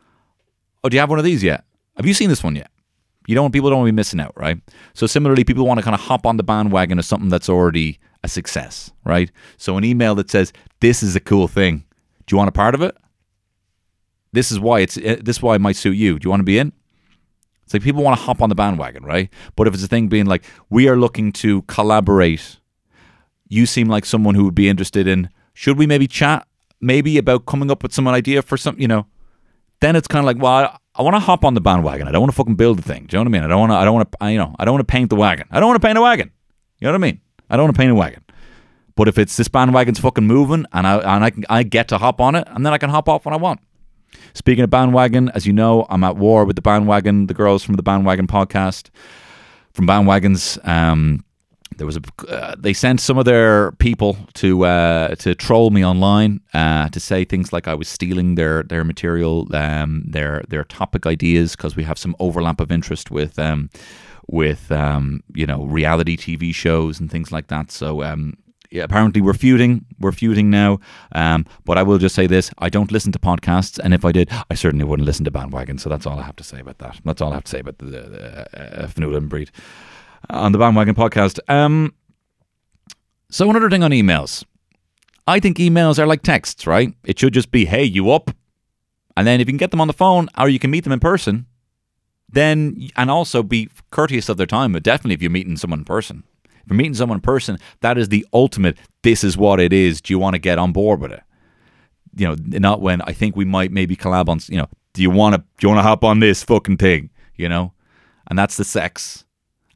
oh, do you have one of these yet? Have you seen this one yet? You don't, people don't want to be missing out, right? So similarly, people want to kind of hop on the bandwagon of something that's already a success, right? So an email that says, this is a cool thing. Do you want a part of it? This is why it's, this is why it might suit you. Do you want to be in? It's like people want to hop on the bandwagon, right? But if it's a thing being like, we are looking to collaborate, you seem like someone who would be interested in, should we maybe chat maybe about coming up with some idea for something, you know? Then it's kind of like, well, I, I want to hop on the bandwagon. I don't want to fucking build the thing. Do you know what I mean? I don't want to, I don't want to, I, you know, I don't want to paint the wagon. I don't want to paint a wagon. You know what I mean? I don't want to paint a wagon. But if it's this bandwagon's fucking moving and I, and I, can, I get to hop on it, and then I can hop off when I want. Speaking of bandwagon, as you know, I'm at war with the bandwagon, the girls from the Bandwagon podcast, from Bandwagons. Um, there was a, uh, they sent some of their people to uh, to troll me online, uh, to say things like I was stealing their their material, um, their their topic ideas, because we have some overlap of interest with um, with um, you know, reality T V shows and things like that. So. Um, Yeah, apparently we're feuding. We're feuding now. Um, but I will just say this. I don't listen to podcasts. And if I did, I certainly wouldn't listen to Bandwagon. So that's all I have to say about that. That's all I have to say about the, the uh, Fanula and Breed on the Bandwagon podcast. Um, so another thing on emails. I think emails are like texts, right? It should just be, hey, you up? And then if you can get them on the phone or you can meet them in person, then, and also be courteous of their time. But definitely if you're meeting someone in person. If you're meeting someone in person, that is the ultimate, this is what it is. Do you want to get on board with it? You know, not when I think we might maybe collab on, you know, do you want to, do you want to hop on this fucking thing, you know? And that's the sex.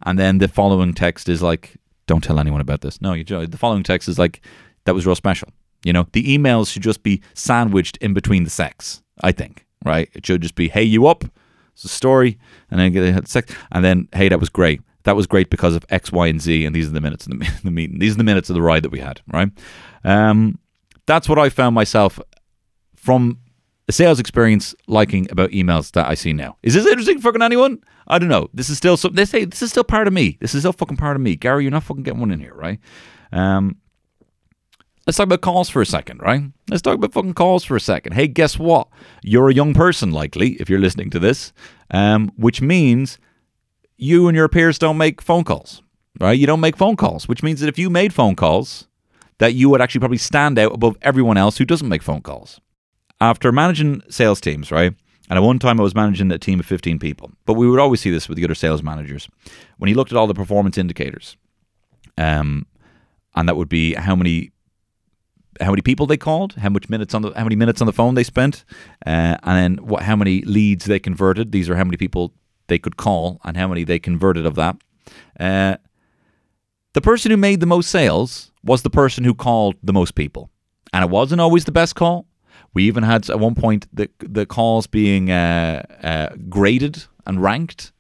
And then the following text is like, don't tell anyone about this. No, you the following text is like, that was real special. You know, the emails should just be sandwiched in between the sex, I think, right? It should just be, hey, you up? It's a story. And then they had sex. And then, hey, that was great. That was great because of X, Y, and Z. And these are the minutes of the meeting. These are the minutes of the ride that we had, right? Um, that's what I found myself from a sales experience liking about emails that I see now. Is this interesting for fucking anyone? I don't know. This is still something. This, hey, this is still part of me. This is still fucking part of me. Gary, you're not fucking getting one in here, right? Um, let's talk about calls for a second, right? Let's talk about fucking calls for a second. Hey, guess what? You're a young person, likely, if you're listening to this, um, which means you and your peers don't make phone calls, right? You don't make phone calls, which means that if you made phone calls, that you would actually probably stand out above everyone else who doesn't make phone calls. After managing sales teams, right? And at one time I was managing a team of fifteen people. But we would always see this with the other sales managers. When he looked at all the performance indicators, um, and that would be how many how many people they called, how much minutes on the how many minutes on the phone they spent, uh, and then what how many leads they converted. These are how many people they could call and how many they converted of that. Uh, the person who made the most sales was the person who called the most people. And it wasn't always the best call. We even had, at one point, the the calls being uh, uh, graded and ranked.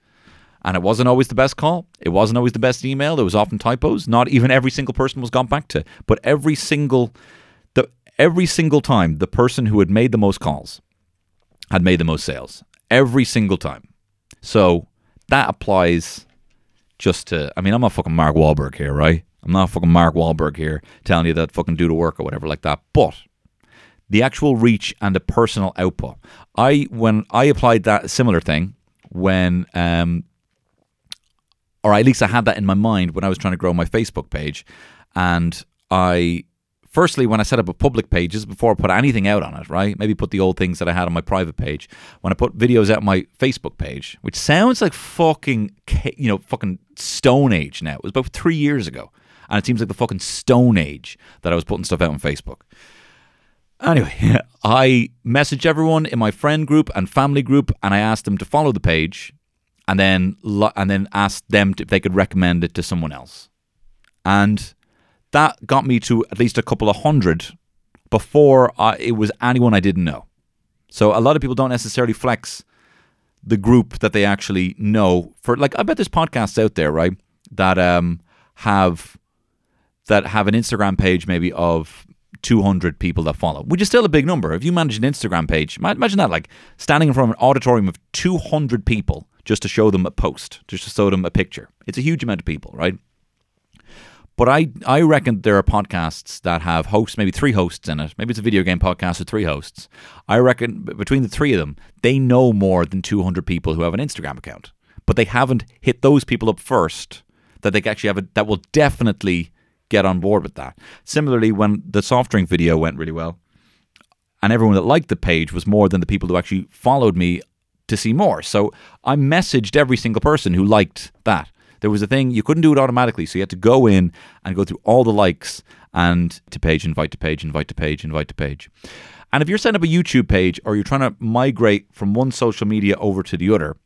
And it wasn't always the best call. It wasn't always the best email. There was often typos. Not even every single person was gone back to. But every single the every single time, the person who had made the most calls had made the most sales. Every single time. So that applies just to, I mean, I'm not fucking Mark Wahlberg here, right? I'm not fucking Mark Wahlberg here telling you that fucking do the work or whatever like that. But the actual reach and the personal output. I when I applied that similar thing when, um, or at least I had that in my mind when I was trying to grow my Facebook page. And I, firstly, when I set up a public page, this is before I put anything out on it, right? Maybe put the old things that I had on my private page. When I put videos out on my Facebook page, which sounds like fucking, you know, fucking Stone Age now. It was about three years ago. And it seems like the fucking Stone Age that I was putting stuff out on Facebook. Anyway, I messaged everyone in my friend group and family group, and I asked them to follow the page, and then and then asked them if they could recommend it to someone else. And that got me to at least a couple of hundred before I, it was anyone I didn't know. So a lot of people don't necessarily flex the group that they actually know. For like, I bet there's podcasts out there, right, that um have that have an Instagram page maybe of two hundred people that follow, which is still a big number. If you manage an Instagram page, imagine that, like standing in front of an auditorium of two hundred people just to show them a post, just to show them a picture. It's a huge amount of people, right? But I, I reckon there are podcasts that have hosts, maybe three hosts in it. Maybe it's a video game podcast with three hosts. I reckon between the three of them, they know more than two hundred people who have an Instagram account, but they haven't hit those people up first that they actually have a, that will definitely get on board with that. Similarly, when the soft drink video went really well, and everyone that liked the page was more than the people who actually followed me to see more. So I messaged every single person who liked that. There was a thing, you couldn't do it automatically, so you had to go in and go through all the likes and to page, invite to page, invite to page, invite to page. And if you're setting up a YouTube page or you're trying to migrate from one social media over to the other,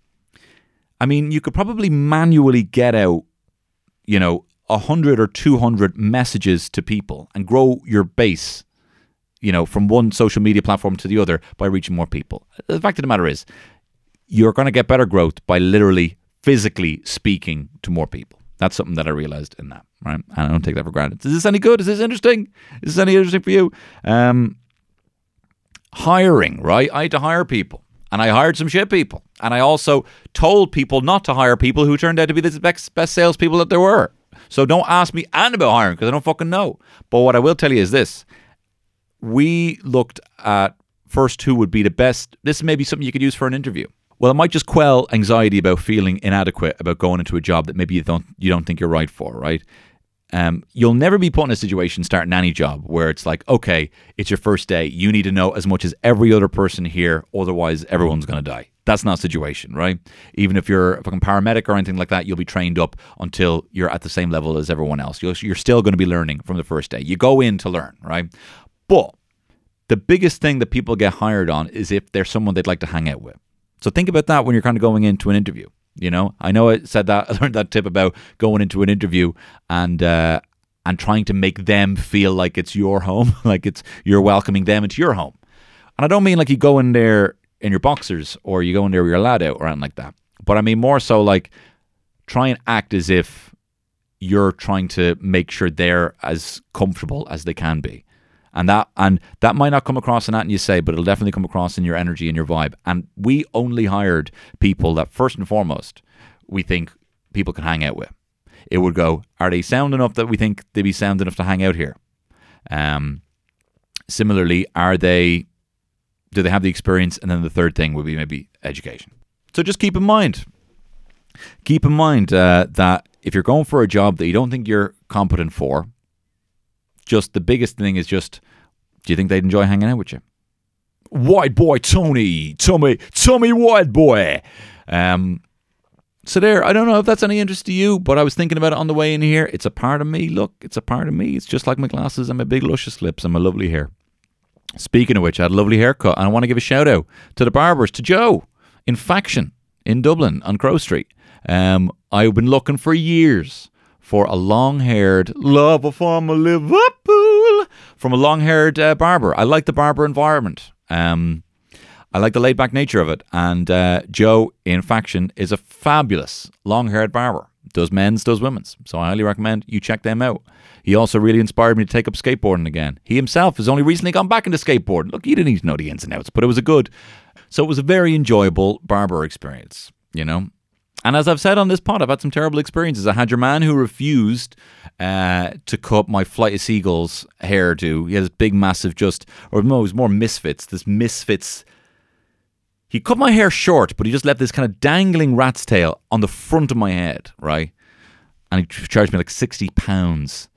I mean, you could probably manually get out, you know, one hundred or two hundred messages to people and grow your base, you know, from one social media platform to the other by reaching more people. The fact of the matter is, you're going to get better growth by literally physically speaking to more people. That's something that I realized in that, right? And I don't take that for granted. Is this any good? Is this interesting? Is this any interesting for you? Um, hiring, right? I had to hire people. And I hired some shit people. And I also told people not to hire people who turned out to be the best, best salespeople that there were. So don't ask me and about hiring because I don't fucking know. But what I will tell you is this. We looked at first who would be the best. This may be something you could use for an interview. Well, it might just quell anxiety about feeling inadequate about going into a job that maybe you don't you don't think you're right for, right? Um, you'll never be put in a situation starting any job where it's like, okay, it's your first day. You need to know as much as every other person here. Otherwise, everyone's going to die. That's not a situation, right? Even if you're a fucking paramedic or anything like that, you'll be trained up until you're at the same level as everyone else. You're, you're still going to be learning from the first day. You go in to learn, right? But the biggest thing that people get hired on is if they're someone they'd like to hang out with. So think about that when you're kind of going into an interview. You know, I know I said that, I learned that tip about going into an interview and uh, and trying to make them feel like it's your home, like it's you're welcoming them into your home. And I don't mean like you go in there in your boxers, or you go in there with your lad out or anything like that. But I mean more so like try and act as if you're trying to make sure they're as comfortable as they can be. And that and that might not come across in that and you say, but it'll definitely come across in your energy and your vibe. And we only hired people that first and foremost we think people can hang out with. It would go, are they sound enough that we think they'd be sound enough to hang out here? Um, similarly, are they? Do they have the experience? And then the third thing would be maybe education. So just keep in mind, keep in mind uh, that if you're going for a job that you don't think you're competent for, just the biggest thing is just, do you think they'd enjoy hanging out with you? White boy, Tony, Tommy, Tommy White boy. Um, so there, I don't know if that's any interest to you, but I was thinking about it on the way in here. It's a part of me. Look, it's a part of me. It's just like my glasses and my big luscious lips and my lovely hair. Speaking of which, I had a lovely haircut, and I want to give a shout out to the barbers, to Joe in Faction in Dublin on Crow Street. Um, I've been looking for years for a long-haired lover from Liverpool, from a long-haired uh, barber. I like the barber environment. Um, I like the laid-back nature of it, and uh, Joe in Faction is a fabulous long-haired barber. Does men's, does women's. So I highly recommend you check them out. He also really inspired me to take up skateboarding again. He himself has only recently gone back into skateboarding. Look, he didn't need to know the ins and outs, but it was a good. So it was a very enjoyable barber experience, you know. And as I've said on this pod, I've had some terrible experiences. I had your man who refused uh, to cut my Flight of Seagulls hairdo. He had this big, massive just, or no, it was more Misfits, this Misfits. He cut my hair short, but he just left this kind of dangling rat's tail on the front of my head, right? And he charged me like sixty pounds.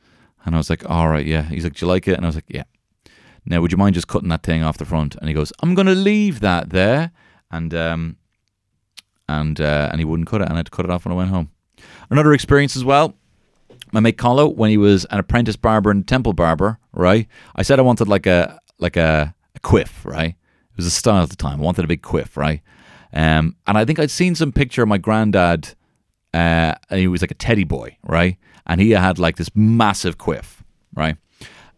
And I was like, all right, yeah. He's like, do you like it? And I was like, yeah. Now, would you mind just cutting that thing off the front? And he goes, I'm going to leave that there. And um, and uh, and he wouldn't cut it. And I had to cut it off when I went home. Another experience as well. My mate Colo, when he was an apprentice barber and temple barber, right? I said I wanted like a like a, a quiff, right? It was a style at the time. I wanted a big quiff, right? Um, and I think I'd seen some picture of my granddad. Uh, and he was like a teddy boy, right? And he had like this massive quiff, right?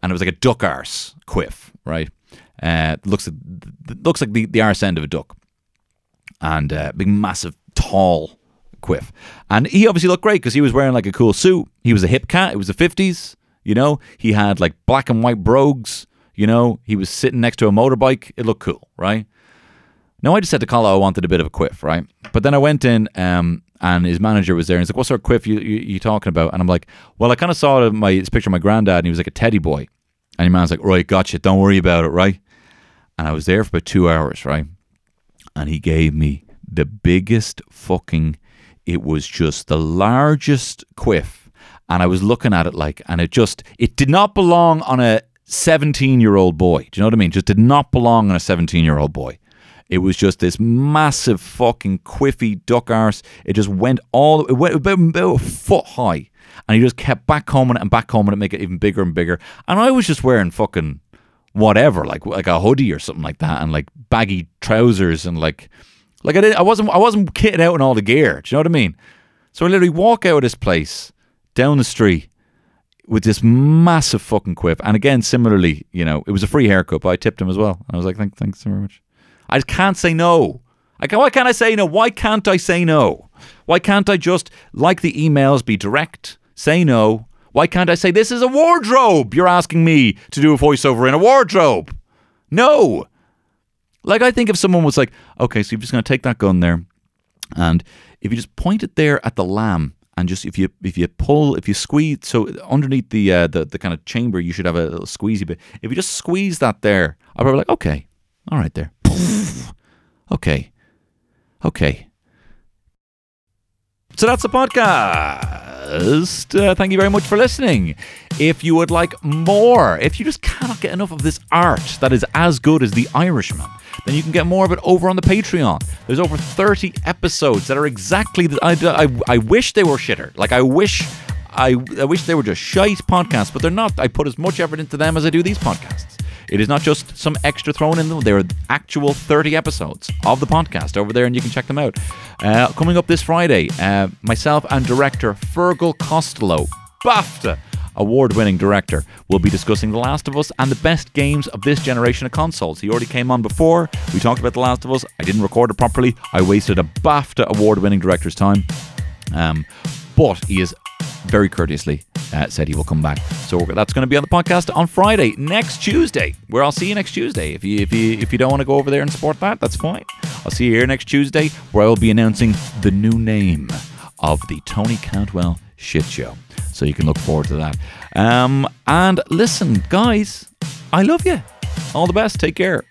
And it was like a duck arse quiff, right? Uh, looks like, looks like the, the arse end of a duck. And a uh, big, massive, tall quiff. And he obviously looked great because he was wearing like a cool suit. He was a hip cat. It was the fifties, you know? He had like black and white brogues. You know, he was sitting next to a motorbike. It looked cool, right? Now, I just said to Carlo I wanted a bit of a quiff, right? But then I went in um, and his manager was there. And he's like, what sort of quiff you, you you talking about? And I'm like, well, I kind of saw my this picture of my granddad and he was like a teddy boy. And your man's like, right, gotcha. Don't worry about it, right? And I was there for about two hours, right? And he gave me the biggest fucking, it was just the largest quiff. And I was looking at it like, and it just, it did not belong on a seventeen-year-old boy. Do you know what I mean? Just did not belong on a seventeen-year-old boy. It was just this massive fucking quiffy duck arse. It just went all, it went about, about a foot high. And he just kept back combing it and back combing it, make it even bigger and bigger. And I was just wearing fucking whatever, like like a hoodie or something like that, and like baggy trousers and like, like I didn't, I wasn't, I wasn't kitted out in all the gear. Do you know what I mean? So I literally walk out of this place, down the street, with this massive fucking quiff. And again, similarly, you know, it was a free haircut, but I tipped him as well. And I was like, thanks, thanks so very much. I can't say no. I can, why can't I say no? Why can't I say no? Why can't I just, like the emails, be direct, say no? Why can't I say, this is a wardrobe? You're asking me to do a voiceover in a wardrobe. No. Like, I think if someone was like, okay, so you're just going to take that gun there. And if you just point it there at the lamb, and just if you if you pull, if you squeeze, so underneath the uh, the, the kind of chamber, you should have a little squeezy bit. If you just squeeze that there, I'll probably be like, okay, all right there. Okay, okay. So that's the podcast. Uh, thank you very much for listening. If you would like more, if you just cannot get enough of this art that is as good as The Irishman, then you can get more of it over on the Patreon. There's over thirty episodes that are exactly the, I, I, I wish they were shitter. Like, I wish I, I wish they were just shite podcasts, but they're not. I put as much effort into them as I do these podcasts. It is not just some extra thrown in them. There are actual thirty episodes of the podcast over there, and you can check them out. Uh, coming up this Friday, uh, myself and director Fergal Costello, BAFTA award-winning director. We'll be discussing The Last of Us and the best games of this generation of consoles. He already came on before. We talked about The Last of Us. I didn't record it properly. I wasted a BAFTA award-winning director's time. Um, but he is very courteously uh, said he will come back. So that's going to be on the podcast on Friday, next Tuesday, where I'll see you next Tuesday. If you if you if you don't want to go over there and support that, that's fine. I'll see you here next Tuesday, where I will be announcing the new name of the Tony Cantwell shit show. So you can look forward to that. Um, and listen, guys, I love you. All the best. Take care.